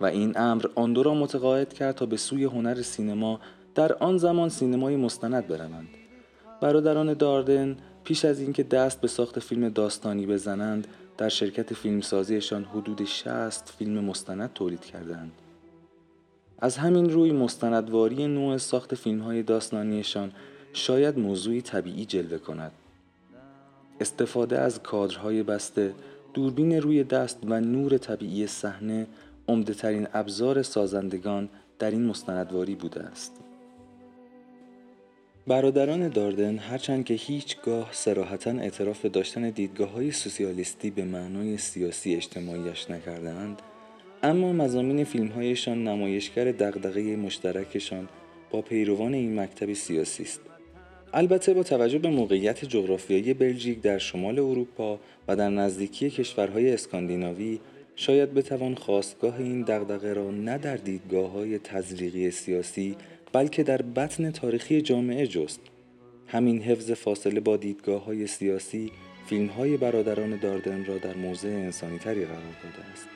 و این امر آن دو را متقاعد کرد تا به سوی هنر سینما، در آن زمان سینمای مستند، بروند. برادران داردن پیش از اینکه دست به ساخت فیلم داستانی بزنند، در شرکت فیلمسازیشان حدود شصت فیلم مستند تولید کردند. از همین روی مستندواری نوع ساخت فیلم‌های داستانیشان شاید موضوعی طبیعی جلوه کند. استفاده از کادرهای بسته، دوربین روی دست و نور طبیعی صحنه عمده‌ترین ابزار سازندگان در این مستندواری بوده است. برادران داردن هرچند که هیچگاه صراحتاً اعتراف به داشتن دیدگاه‌های سوسیالیستی به معنای سیاسی اجتماعیش نکردند، اما مضامین فیلم‌هایشان نمایشگر دغدغه مشترکشان با پیروان این مکتب سیاسی است. البته با توجه به موقعیت جغرافیایی بلژیک در شمال اروپا و در نزدیکی کشورهای اسکاندیناوی، شاید بتوان خاستگاه این دغدغه را نه در دیدگاه‌های تزریقی سیاسی بلکه در بطن تاریخی جامعه جست. همین حفظ فاصله با دیدگاه‌های سیاسی، فیلم‌های برادران داردن را در موضع انسانی‌تری قرار داده است.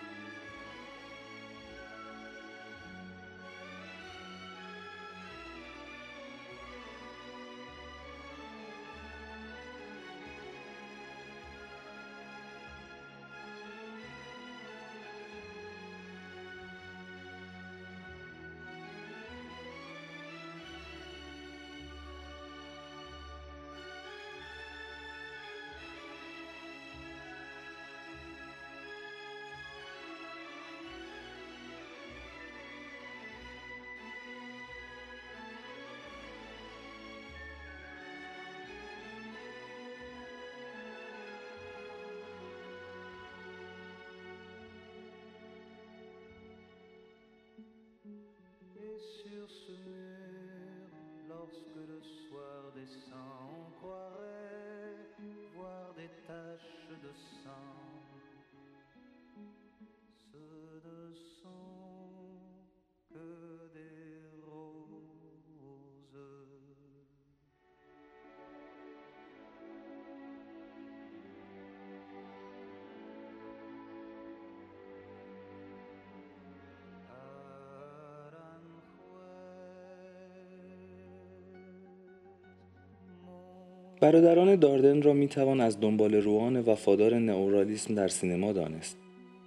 Sur ce mur, lorsque le soir descend, on croirait voir des taches de sang. Ce ne sont que des roses. برادران داردن را میتوان از دنبال روان وفادار نئورالیسم در سینما دانست.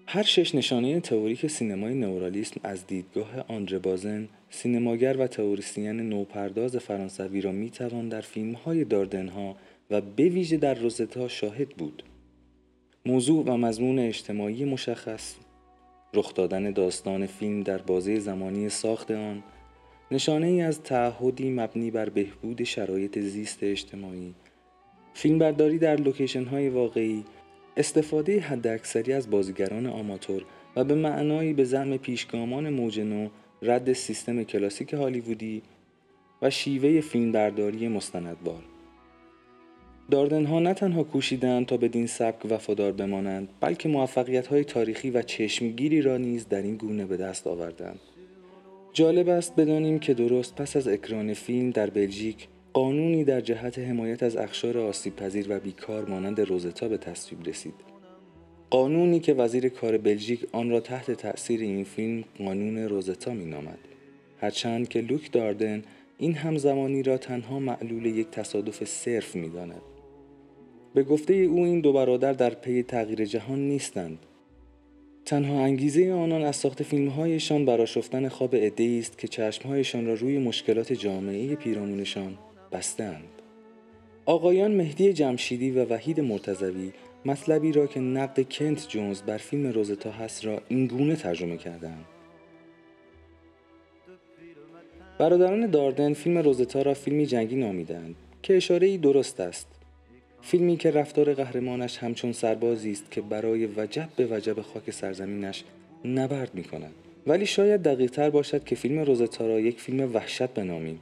هر شش نشانه تئوریک سینمای نئورالیسم از دیدگاه آندره بازن، سینماگر و تئوریسین نوپرداز فرانسوی، را میتوان در فیلم‌های داردن‌ها و به ویژه در روزتا شاهد بود. موضوع و مضمون اجتماعی مشخص، رخ دادن داستان فیلم در بازه زمانی ساخت آن، نشانه ای از تعهدی مبنی بر بهبود شرایط زیست اجتماعی، فیلمبرداری در لوکیشن‌های واقعی، استفاده حداکثری از بازیگران آماتور و به معنایی به زعم پیشگامان موج نو رد سیستم کلاسیک هالیوودی و شیوه فیلمبرداری مستندوار. داردن‌ها نه تنها کوشیدند تا بدین سبک وفادار بمانند، بلکه موفقیت‌های تاریخی و چشمگیری را نیز در این گونه به دست آوردند. جالب است بدانیم که درست پس از اکران فیلم در بلژیک، قانونی در جهت حمایت از اقشار آسیب‌پذیر و بیکار مانند روزتا به تصویب رسید. قانونی که وزیر کار بلژیک آن را تحت تأثیر این فیلم قانون روزتا می‌نامد. هرچند که لوک داردن این همزمانی را تنها معلول یک تصادف صرف می‌داند. به گفته او این دو برادر در پی تغییر جهان نیستند. تنها انگیزه آنان از ساخت فیلم‌هایشان برآشفتن خواب عده‌ای است که چشم‌هایشان را روی مشکلات جامعه پیرامونشان بسته‌اند. آقایان مهدی جمشیدی و وحید مرتضوی مطلبی را که نقد کنت جونز بر فیلم روزتا هست را این گونه ترجمه کردند. برادران داردن فیلم روزتا را فیلمی جنگی نامیدند که اشاره‌ای درست است. فیلمی که رفتار قهرمانش همچون سربازی است که برای وجب به وجب خاک سرزمینش نبرد می‌کند. ولی شاید دقیق‌تر باشد که فیلم روزتا را یک فیلم وحشت بنامیم.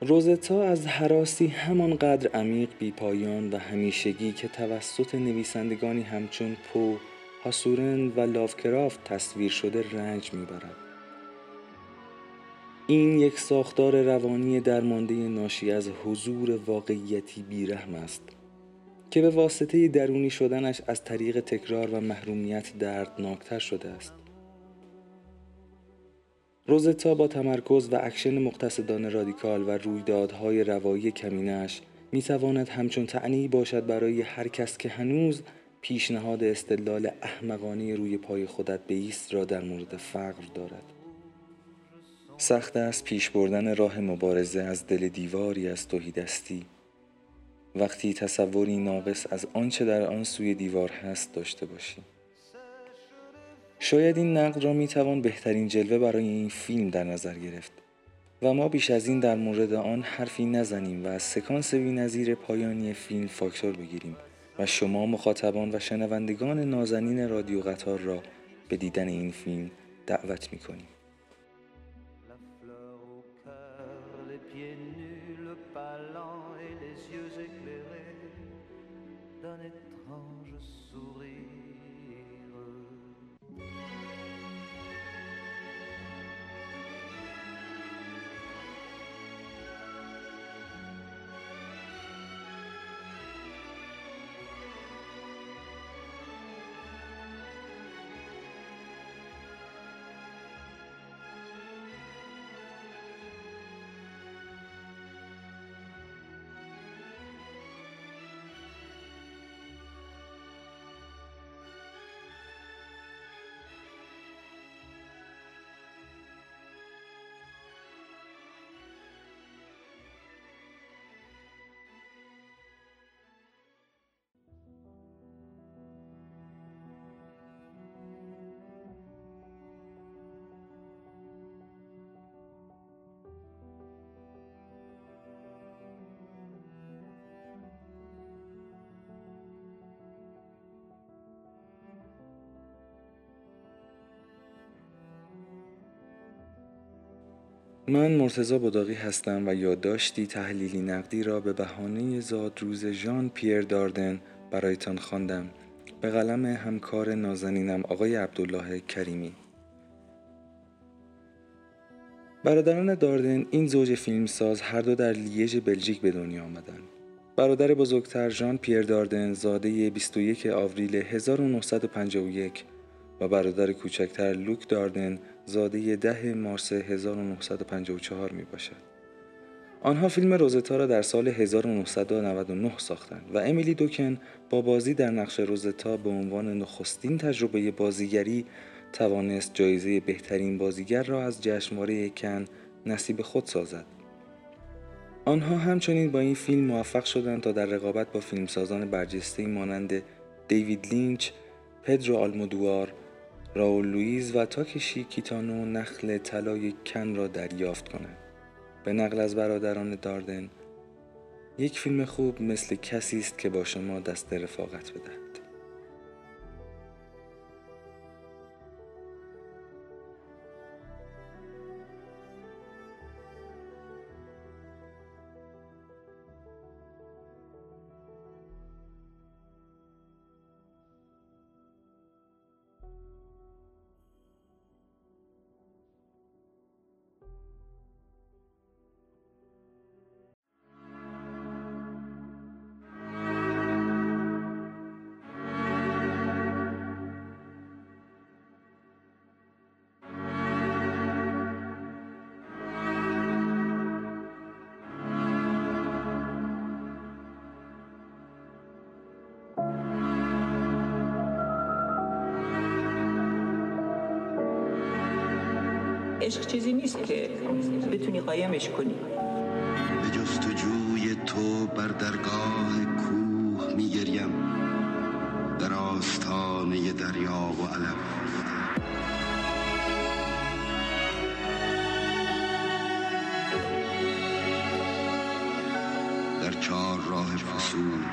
روزتا از هراسی همانقدر عمیق، بی‌پایان و همیشگی که توسط نویسندگانی همچون پو، هاسورن و لاوکرافت تصویر شده رنج می‌برد. این یک ساختار روانی درمانده ناشی از حضور واقعیتی بیرحم است که به واسطه درونی شدنش از طریق تکرار و محرومیت دردناکتر شده است. روزتا با تمرکز و اکشن مقتصدان رادیکال و رویدادهای روایی کمینه‌اش میتواند همچون طعنه‌ای باشد برای هر کس که هنوز پیشنهاد استدلال احمقانه روی پای خودت بایست را در مورد فقر دارد. سخت است پیش بردن راه مبارزه از دل دیواری از تهیدستی وقتی تصوری ناقص از آنچه در آن سوی دیوار هست داشته باشی. شاید این نقد را میتوان بهترین جلوه برای این فیلم در نظر گرفت و ما بیش از این در مورد آن حرفی نزنیم و از سکانس بی‌نظیر پایانی فیلم فاکتور بگیریم و شما مخاطبان و شنوندگان نازنین رادیو قطار را به دیدن این فیلم دعوت میکنیم. من مرتضی بوداقی هستم و یادداشتی تحلیلی نقدی را به بهانه زادروز ژان پیر داردن برایتان خواندم به قلم همکار نازنینم آقای عبدالله کریمی. برادران داردن، این زوج فیلمساز، هر دو در لیژ بلژیک به دنیا آمدند. برادر بزرگتر ژان پیر داردن زاده بیست و یکم آوریل هزار و نهصد و پنجاه و یک و برادر کوچکتر لوک داردن زاده دهم مارس هزار و نهصد و پنجاه و چهار می باشد. آنها فیلم روزتا را در سال هزار و نهصد و نود و نه ساختند و امیلی دوکن با بازی در نقش روزتا به عنوان نخستین تجربه بازیگری توانست جایزه بهترین بازیگر را از جشنواره کن نصیب خود سازد. آنها همچنین با این فیلم موفق شدند تا در رقابت با فیلمسازان برجسته مانند دیوید لینچ، پدرو آلمودوار، راول لوئیز و تاکشی کیتانو نخل طلای کن را دریافت کند. به نقل از برادران داردن، یک فیلم خوب مثل کسی است که با شما دست رفاقت بدهد. عشق چیزی نیست که بتونی قایمش کنی. به جستجوی تو بر درگاه کوه میگریم، در آستانه دریا و علم. در چار راه فصول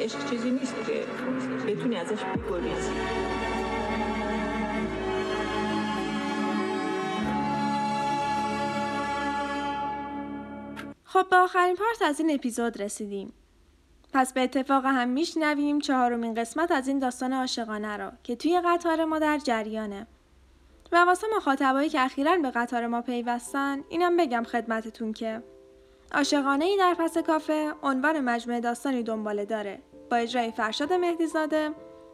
عشق چیزی نیست که بتونی ازش بگریزی. خب به آخرین پارت از این اپیزود رسیدیم. پس به اتفاق هم میشنویم چهارمین قسمت از این داستان عاشقانه را که توی قطار ما در جریانه. و واسه مخاطبایی که اخیراً به قطار ما پیوستن، اینم بگم خدمتتون که عاشقانه‌ای در پس کافه عنوان مجموعه داستانی دنباله داره با اجرای فرشاد مهدیزاده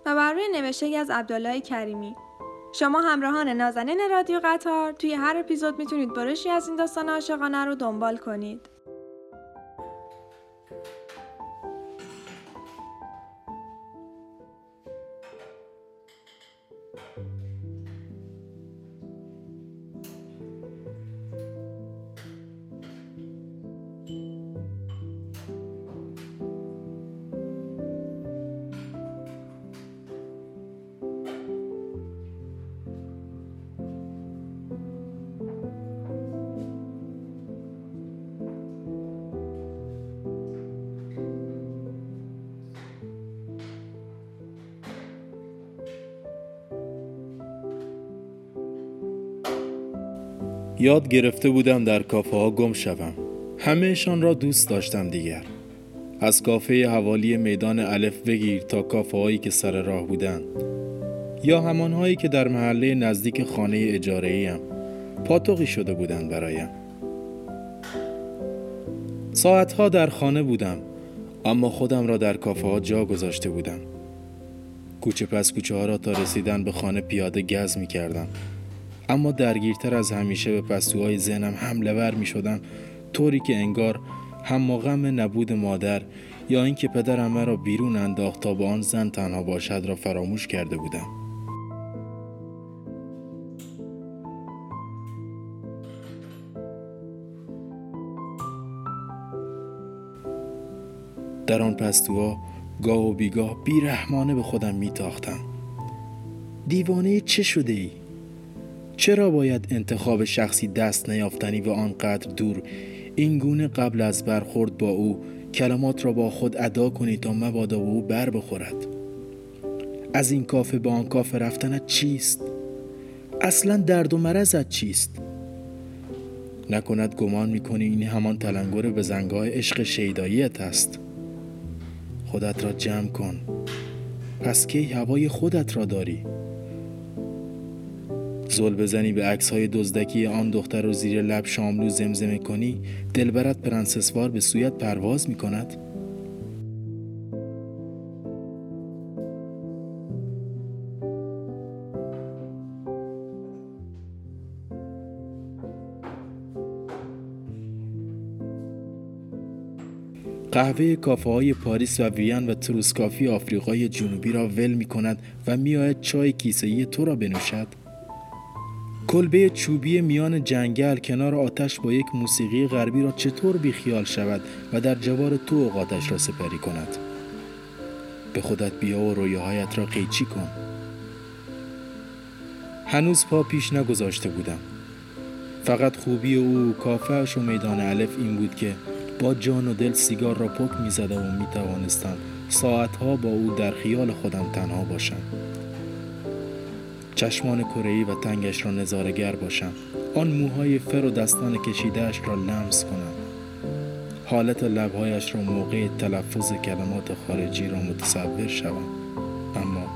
و بر روی نوشته‌ای از عبدالله کریمی. شما همراهان نازنین رادیو قطار توی هر اپیزود میتونید برشی از این داستان عاشقانه رو دنبال کنید. یاد گرفته بودم در کافه ها گم شوم. همه‌شان را دوست داشتم دیگر. از کافه حوالی میدان الف بگیر تا کافه هایی که سر راه بودند یا همان هایی که در محله نزدیک خانه اجاره‌ای ام پاتوقی شده بودند برایم. ساعت ها در خانه بودم اما خودم را در کافه ها جا گذاشته بودم. کوچه پس کوچه ها را تا رسیدن به خانه پیاده گز می کردم. اما درگیرتر از همیشه به پستوهای ذهنم حمله ور می شدن، طوری که انگار هم غم نبود مادر یا اینکه پدرم مرا بیرون انداخت تا با آن زن تنها باشد را فراموش کرده بودم. در آن پستوها گاه و بیگاه بیرحمانه به خودم می تاختم. دیوانه چه شده ای؟ چرا باید انتخاب شخصی دست نیافتنی و آنقدر دور اینگونه قبل از برخورد با او کلمات را با خود ادا کنی تا مبادا با او بر بخورد؟ از این کافه به آن کافه رفتنت چیست؟ اصلا درد و مرزت چیست؟ نکند گمان میکنی این همان تلنگر به زنگاه عشق شیداییت است؟ خودت را جمع کن. پس کی هوای خودت را داری؟ زل بزنی به عکس‌های دزدکی آن دختر رو زیر لب شاملو زمزمه کنی، دلبرت پرنسسوار به سویت پرواز می‌کند. قهوه کافه‌های پاریس و وین و تروسکافی آفریقای جنوبی را ول می‌کند و می‌آید چای کیسه‌ای تو را بنوشد. کلبه چوبی میان جنگل کنار آتش با یک موسیقی غربی را چطور بیخیال شود و در جوار تو اوقاتش را سپری کند. به خودت بیا و رویاهایت را قیچی کن. هنوز پا پیش نگذاشته بودم. فقط خوبی او، کافهش و میدان الف این بود که با جان و دل سیگار را پک می زدم و می توانستم ساعتها با او در خیال خودم تنها باشم. چشمان کره‌ای و تنگش را نظاره‌گر باشم. آن موهای فر و دستان کشیده‌اش را لمس کنم. حالت لب‌هایش را موقع تلفظ کلمات خارجی را متصور شوم. اما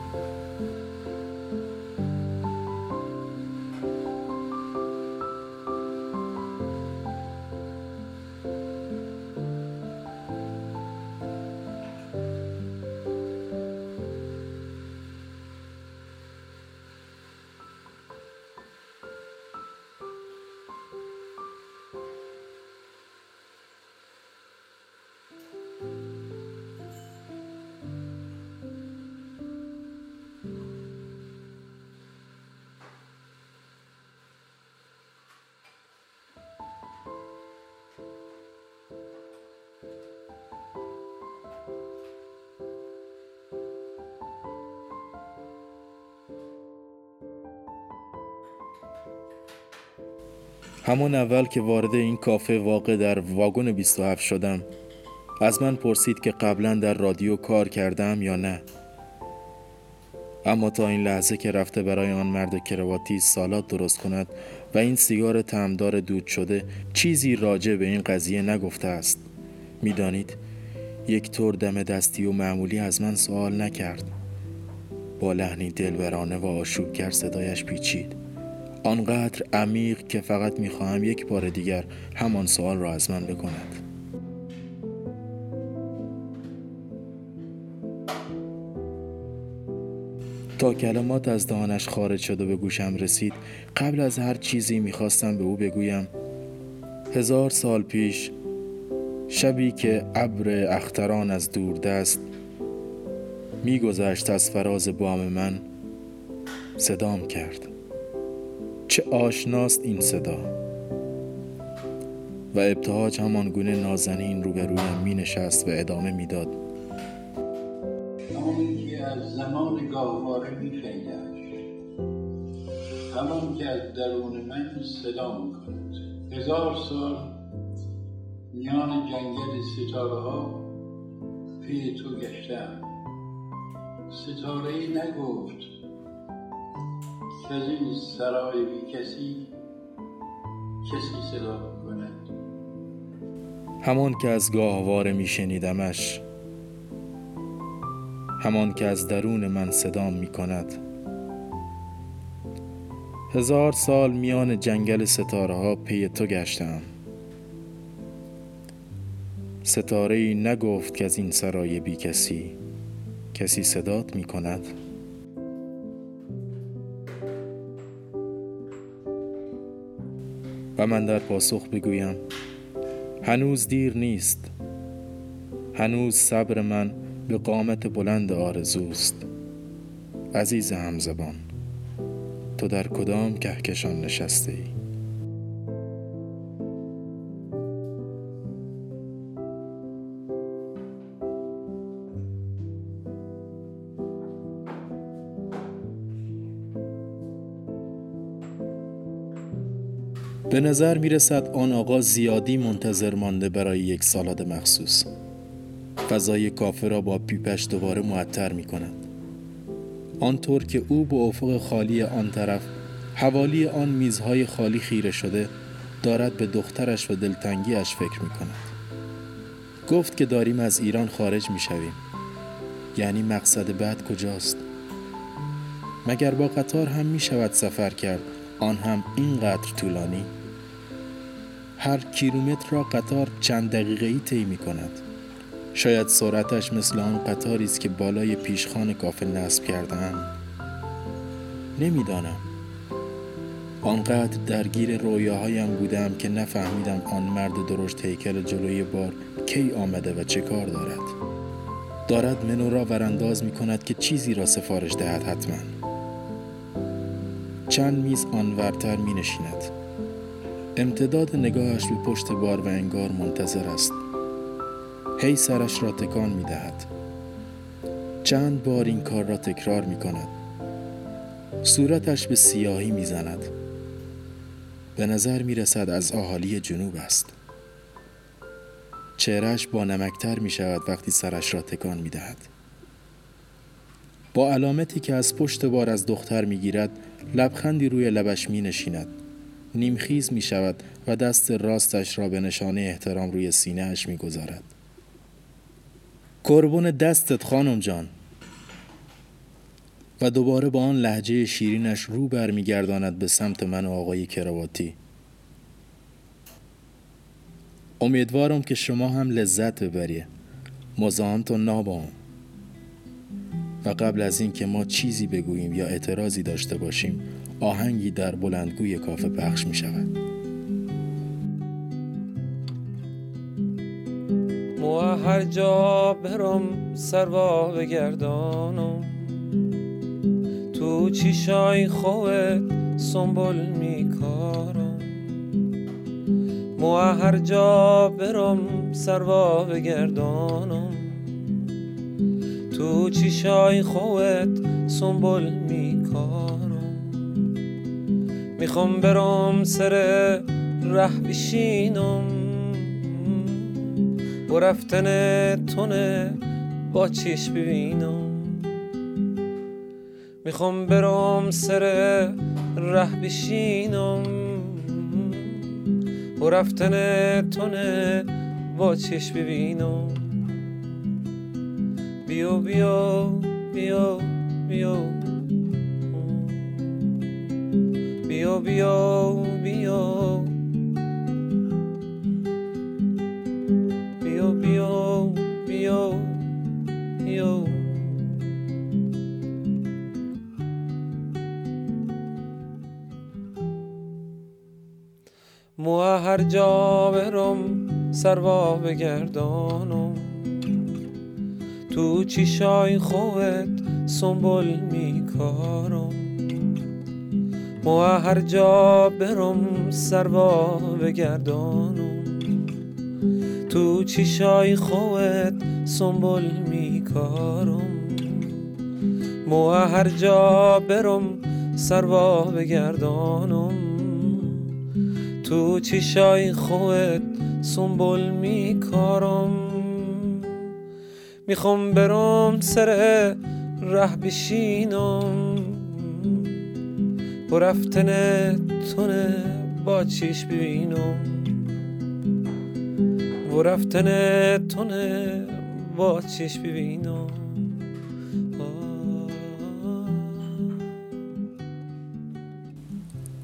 همان اول که وارد این کافه واقع در واگن بیست و هفت شدم، از من پرسید که قبلا در رادیو کار کردم یا نه. اما تا این لحظه که رفته برای آن مرد کرواتی سالاد درست کند و این سیگار طعمدار دود شده، چیزی راجع به این قضیه نگفته است. میدانید، یک طور دم دستی و معمولی از من سوال نکرد. با لحنی دلبرانه و آشوبگر صدایش پیچید، آنقدر عمیق که فقط میخواهم یک بار دیگر همان سوال را از من بکند. تا کلمات از دهانش خارج شد و به گوشم رسید، قبل از هر چیزی میخواستم به او بگویم هزار سال پیش، شبی که ابر اختران از دور دست میگذشت از فراز بام من، صدام کرد. چه آشناست این صدا. و ابتهاج همان گونه نازنین روبرویم می نشست و ادامه می داد. همانی که از زمان گاهواره می خیلش، همان که از درون من صدا می کند. هزار سال میان جنگل ستاره ها پی تو گشتم. ستاره‌ای نگفت که از این سرای بی کسی کسی صدا کند. همان که از گاهواره می شنیدمش، همان که از درون من صدام می کند. هزار سال میان جنگل ستاره ها پی تو گشتم، ستاره‌ای نگفت که از این سرای بی کسی کسی صدات می کند. و من در پاسخ بگویم هنوز دیر نیست، هنوز صبر من به قامت بلند آرزوست. عزیز همزبان، تو در کدام کهکشان نشسته ای؟ به نظر می رسد آن آقا زیادی منتظر مانده برای یک سالاد مخصوص. فضای کافه را با پیپش دوباره معطر می کند. آنطور که او به افق خالی آن طرف، حوالی آن میزهای خالی خیره شده، دارد به دخترش و دلتنگیش فکر می کند. گفت که داریم از ایران خارج می شویم. یعنی مقصد بعد کجاست؟ مگر با قطار هم می شود سفر کرد؟ آن هم اینقدر طولانی؟ هر کیلومتر را قطار چند دقیقه‌ای طی می‌کند. شاید سرعتش مثل آن قطاری است که بالای پیشخوان کافه نصب کرده‌اند. نمی‌دانم. آنقدر درگیر رویاهایم بودم که نفهمیدم آن مرد درشت هیکل جلوی بار کی آمده و چه کار دارد. دارد منو را ورانداز می‌کند که چیزی را سفارش دهد حتماً. چند میز آنورتر می نشیند. امتداد نگاهش به پشت بار و انگار منتظر است. هی سرش را تکان می دهد. چند بار این کار را تکرار می کند. صورتش به سیاهی می زند. به نظر می رسد از اهالی جنوب است. چهرهش با نمکتر می شود وقتی سرش را تکان می دهد. با علامتی که از پشت بار از دختر می گیرد، لبخندی روی لبش می نشیند. نیمخیز می شود و دست راستش را به نشانه احترام روی سینهش می گذارد. قربون دستت خانم جان. و دوباره با آن لهجه شیرینش رو بر می گرداند به سمت من و آقای کرواتی. امیدوارم که شما هم لذت ببریه. مزاحمت نباشم. و قبل از این که ما چیزی بگوییم یا اعتراضی داشته باشیم، آهنگی در بلندگوی کافه پخش می شود. مو هر جا برم سروا بگردانم، تو چیشای خودت سنبول می کارم. مو هر جا برم سروا بگردانم، تو چیشای خودت سنبول میکارم. میخوام برام سر ره بشینم با رفتن تونه با چیش ببینم. میخوام برام سر ره بشینم با رفتن تونه با چیش ببینم. بیا بیا بیا بیا بیا بیا بیا بیا بیا بیا بیا. مو هر جا برم سر وا بگردانم، تو چشای خودت سنبل میکارم. مو هر جا برم سر وا بگردانم، تو چشای خودت سنبل میکارم. مو هر جا برم سر وا بگردانم، تو چشای خودت سنبل میکارم. میخوام برم سر ره بشینم و رفتن تونه با چیش ببینم، و رفتن تونه با چیش ببینم.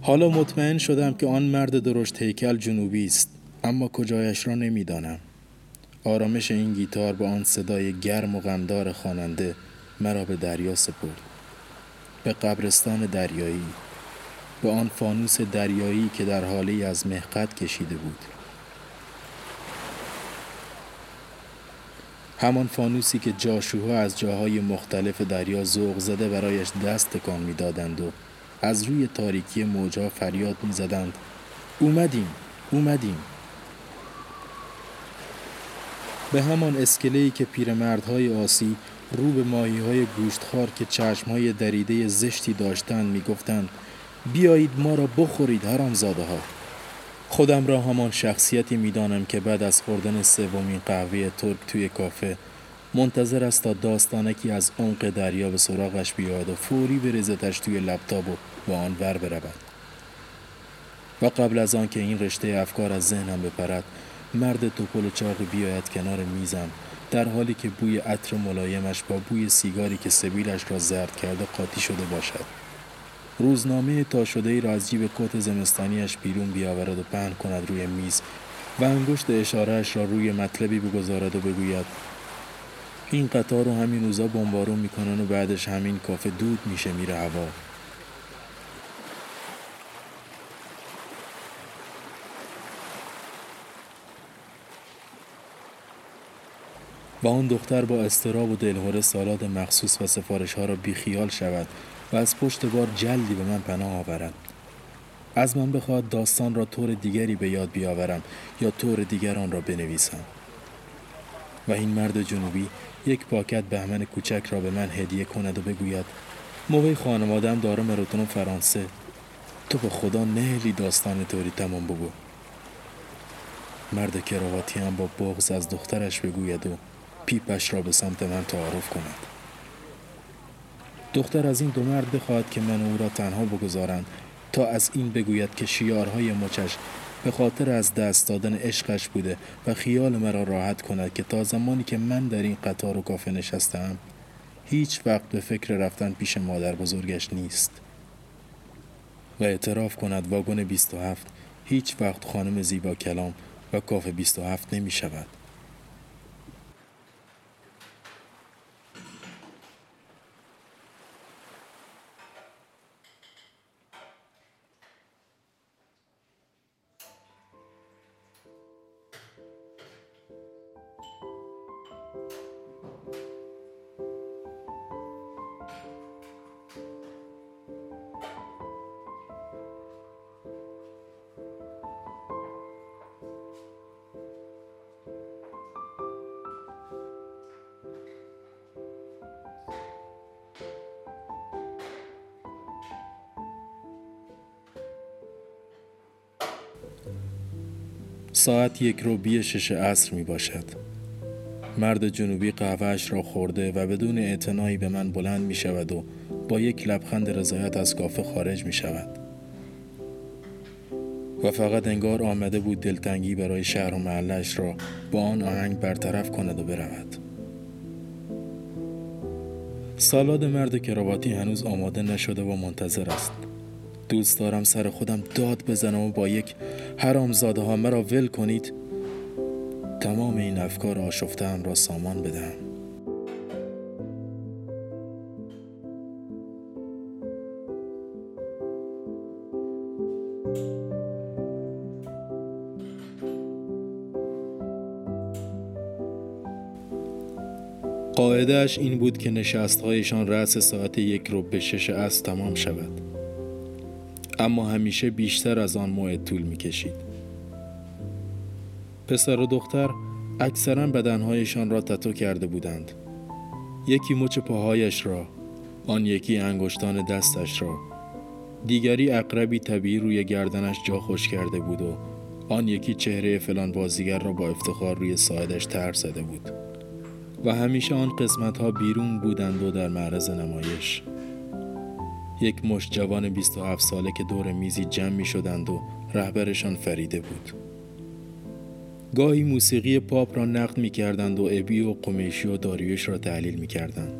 حالا مطمئن شدم که آن مرد درشت هیکل جنوبی است، اما کجایش را نمیدانم. آرامش این گیتار با آن صدای گرم و غمدار خواننده مرا به دریا سپرد، به قبرستان دریایی، به آن فانوس دریایی که در حالی از مه قد کشیده بود. همان فانوسی که جاشوها از جاهای مختلف دریا ذوق زده برایش دست تکان می‌دادند و از روی تاریکی موج‌ها فریاد می‌زدند: اومدیم اومدیم. به همان اسکله‌ای که پیرمردهای آسی رو به ماهی‌های گوشتخوار که چشم‌های دریده زشتی داشتند می‌گفتند: بیایید ما را بخورید حرامزاده‌ها. خودم را همان شخصیتی می‌دانم که بعد از خوردن سومین قهوه ترک توی کافه منتظر است تا داستانکی از عمق دریا به سراغش بیاید و فوری بریزدش توی لپتاپ و با آن ور برود. و قبل از آن که این رشته افکار از ذهنم بپرد، مرد توپل و چاقی بیاید کنار میزم، در حالی که بوی عطر ملایمش با بوی سیگاری که سبیلش را زرد کرده قاطی شده باشد. روزنامه تا شده‌ای را از جیب کت زمستانیش بیرون بیاورد و پهن کند روی میز و انگشت اشاره‌اش را روی مطلبی بگذارد و بگوید: این قطار رو همین روزا بمبارون میکنن و بعدش همین کافه دود میشه میره هوا. و آن دختر با اضطراب و دلهوره سالاد مخصوص و سفارش ها را بیخیال شود و از پشت بار جلدی به من پناه آورد. از من بخواد داستان را طور دیگری به یاد بیاورم یا طور دیگر آن را بنویسم. و این مرد جنوبی یک پاکت بهمن کوچک را به من هدیه کند و بگوید: موقع خانوادم داره مرتون فرانسه، تو به خدا نهلی داستان طوری تمام بگو. مرد کراواتی هم با بغض از دخترش بگوید و پیپش را به سمت من تعارف کند. دختر از این دو مرد بخواهد که من او را تنها بگذارند تا از این بگوید که شیارهای مچش به خاطر از دست دادن عشقش بوده و خیال مرا راحت کند که تا زمانی که من در این قطار و کافه نشستم هیچ وقت به فکر رفتن پیش مادر بزرگش نیست. و اعتراف کند واگن بیست و هفت هیچ وقت خانم زیبا کلام و کافه بیست و هفت نمی شود. ساعت یک روبی شش عصر می باشد. مرد جنوبی قهوهش را خورده و بدون اعتنایی به من بلند می شود و با یک لبخند رضایت از کافه خارج می شود و فقط انگار آمده بود دلتنگی برای شهر و محلش را با آن آهنگ برطرف کند و برود. سالاد مرد کراواتی هنوز آماده نشده و منتظر است. دوست دارم سر خودم داد بزنم و با یک حرامزاده ها مرا ول کنید تمام این افکار آشفته‌ام را سامان بدهم. قاعده‌اش این بود که نشست‌هایشان رأس ساعت یک رو به شش عصر تمام شود، اما همیشه بیشتر از آن موعد طول می‌کشید. پسر و دختر اکثراً بدنهایشان را تتو کرده بودند. یکی مچ پاهایش را، آن یکی انگشتان دستش را. دیگری عقربی طبیعی روی گردنش جا خوش کرده بود و آن یکی چهره فلان بازیگر را با افتخار روی ساعدش طرح زده بود. و همیشه آن قسمت‌ها بیرون بودند و در معرض نمایش. یک مشت جوان بیست و هفت ساله که دور میزی جمع می شدند و رهبرشان فریده بود. گاهی موسیقی پاپ را نقد می کردند و ابی و قمیشی و داریوش را تحلیل می کردند.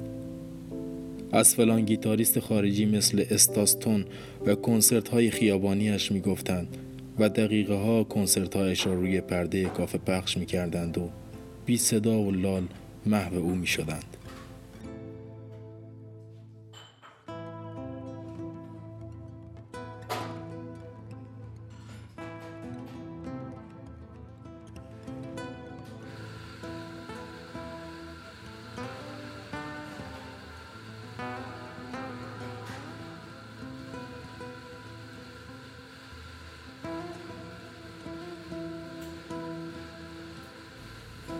از فلان گیتاریست خارجی مثل استاستون و کنسرت های خیابانیش می گفتند و دقیقه ها کنسرت هایش را روی پرده کافه پخش می کردند و بی صدا و لال محو او می شدند.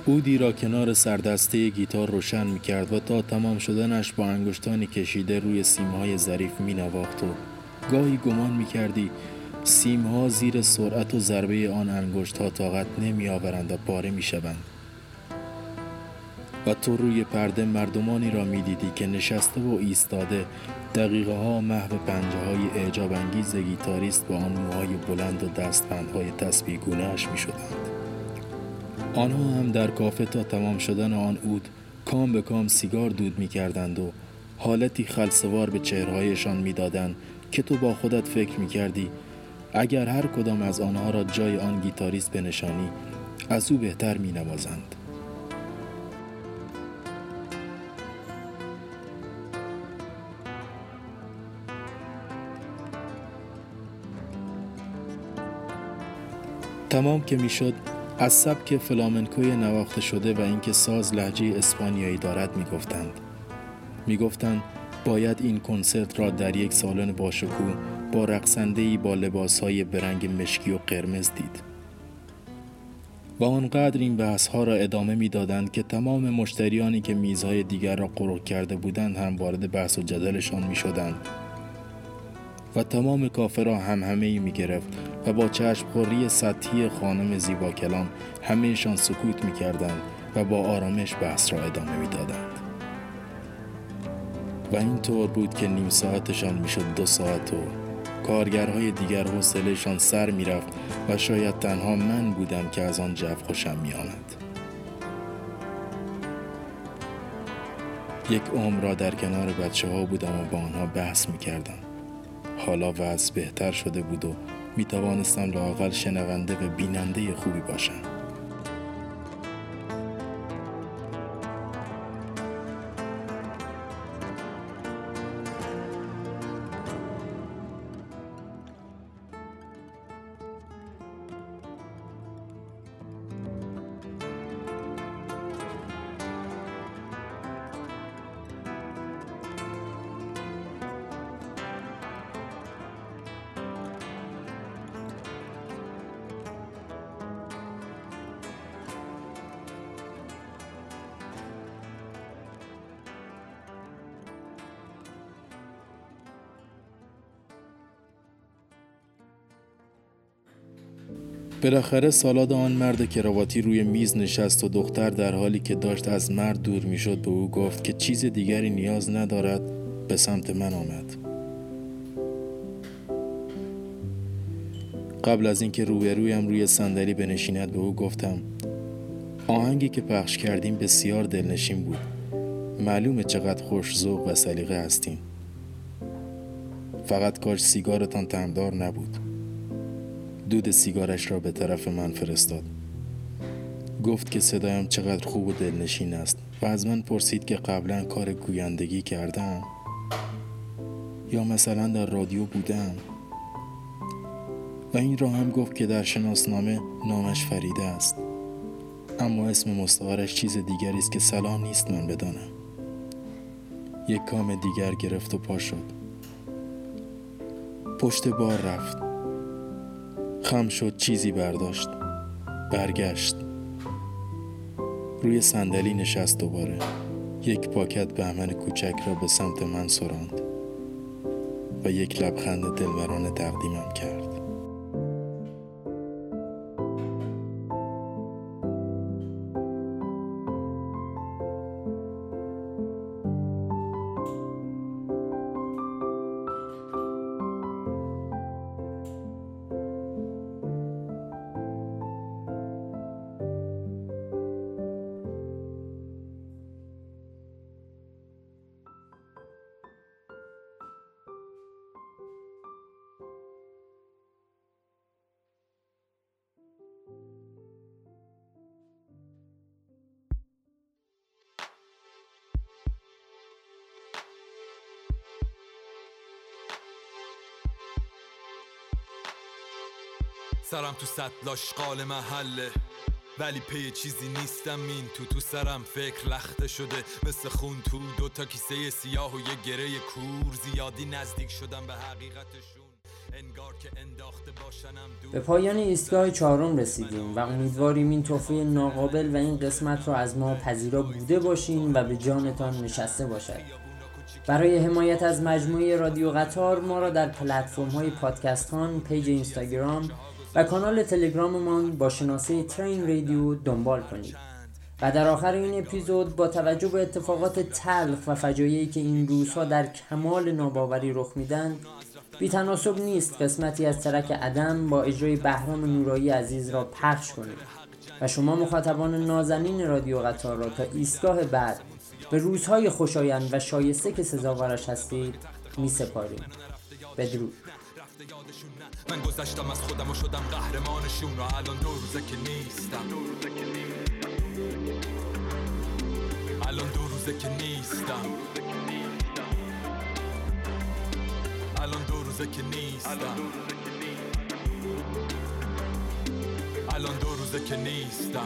عودی را کنار سردسته گیتار روشن می کرد و تا تمام شدنش با انگشتانی کشیده روی سیم‌های ظریف می نواخت و گاهی گمان می کردی سیم‌ها زیر سرعت و ضربه آن انگشت‌ها طاقت نمی آورند و پاره می شوند. و تو روی پرده مردمانی را می دیدی که نشسته و ایستاده دقیقه ها محو پنجه های اعجاب انگیز گیتاریست با آن موهای بلند و دستبندهای تسبیح گونه‌اش می شدند. آنها هم در کافه تا تمام شدن آن عود کام به کام سیگار دود می کردند و حالتی خلسوار به چهرهایشان می دادند که تو با خودت فکر می کردی اگر هر کدام از آنها را جای آن گیتاریست بنشانی از او بهتر می نوازند. تمام که می شد از سبک فلامنکوی نواخته شده و اینکه ساز لهجه اسپانیایی دارد می گفتند. می گفتند باید این کنسرت را در یک سالن باشکوه با رقصنده‌ای با لباسهای برنگ مشکی و قرمز دید. و آنقدر این بحث‌ها را ادامه می دادند که تمام مشتریانی که میزهای دیگر را غرق کرده بودند هم وارد بحث و جدلشان می شدند. و تمام کافه را همهمه‌ای می‌گرفت و با چشم‌خوری سطحی خانم زیبا کلام همه‌شان سکوت می‌کردند و با آرامش بحث را ادامه می‌دادند. و اینطور بود که نیم ساعتشان می‌شد دو ساعت و کارگرهای دیگر حوصله‌شان سر می‌رفت و شاید تنها من بودم که از آن جو خوشم می‌آمد. یک عمر را در کنار بچه‌ها بودم و با آنها بحث می‌کردم. حالا وضع بهتر شده بود و می توانستم لااقل شنونده و بیننده خوبی باشم. بالاخره سالاد آن مرد کرواتی روی میز نشست و دختر در حالی که داشت از مرد دور میشد به او گفت که چیز دیگری نیاز ندارد، به سمت من آمد. قبل از اینکه روبرویم روی صندلی بنشیند به او گفتم آهنگی که پخش کردیم بسیار دلنشین بود. معلومه چقدر خوش ذوق و سلیقه هستیم. فقط کاش سیگارتان تمدار نبود. دود سیگارش را به طرف من فرستاد. گفت که صدایم چقدر خوب و دلنشین است و از من پرسید که قبلا کار گویندگی کردم یا مثلا در رادیو بودم. و این را هم گفت که در شناسنامه نامش فریده است، اما اسم مستعارش چیز دیگری است که سلام نیست من بدانم. یک کام دیگر گرفت و پا شد. پشت بار رفت، خم شد، چیزی برداشت، برگشت، روی صندلی نشست. دوباره یک پاکت بهمن کوچک را به سمت من سراند و یک لبخند دلبرانه تقدیمم کرد. سرم تو سطل اشغال محله، ولی پی چیزی نیستم. این تو تو سرم فکر لخته شده مثل خون تو دو تا کیسه سیاه و یه گره کور. زیادی نزدیک شدم به حقیقتشون، انگار که انداخته باشنم دور. به پایان ایستگاه چهارم رسیدیم و امیدواریم این تحفه ناقابل و این قسمت رو از ما پذیرا بوده باشین و به جانتان نشسته باشد. برای حمایت از مجموعه رادیو قطار ما را در پلتفرم‌های پادکست‌هان، پیج اینستاگرام و کانال تلگراممان با شناسه ترین رادیو دنبال کنید. و در آخر این اپیزود با توجه به اتفاقات تلخ و فجایعی که این روزها در کمال ناباوری رخ میدن، بی‌تناسب نیست قسمتی از ترک عدم با اجرای بهرام نورایی عزیز را پخش کنید و شما مخاطبان نازنین رادیو قطار را تا ایستگاه بعد به روزهای خوشایند و شایسته که سزاوارش هستید می سپاریم. بدرود. من گذشتم از خودم و شدم قهرمانشون و الان دو روزه که نیستم الان دو روزه که نیستم الان دو روزه که نیستم الان دو روزه که نیستم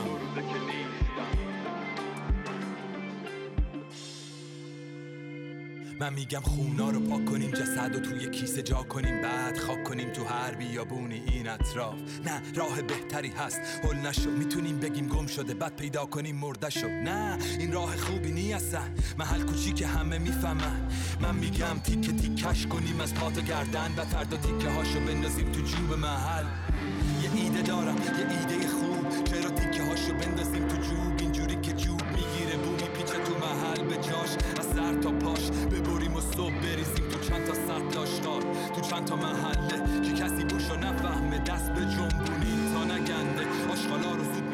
من میگم خونا رو پاک کنیم، جسد رو توی کیسه جا کنیم، بعد خاک کنیم تو هر بیابونی این اطراف. نه راه بهتری هست، هل نشو، میتونیم بگیم گم شده بعد پیدا کنیم مرده شو. نه این راه خوبی نیست، محل کوچیک همه میفهمن. من میگم تیکه تیکش کنیم از پا تا گردن و فردا تیکه هاشو بندازیم تو جوب محل. یه ایده دارم، یه ایده خوب، چرا تیکه هاشو بندازیم تو جوب اینجوری که جوب میگیره بو میپیچه تو محل به جاش. از سر تا پاش ببریم و صبح بریزیم تو چند تا سطل آشغال، تو چند تا محله که کسی بوشو نفهمه. دست به جنبونی تا نگنده آشغالا رو زود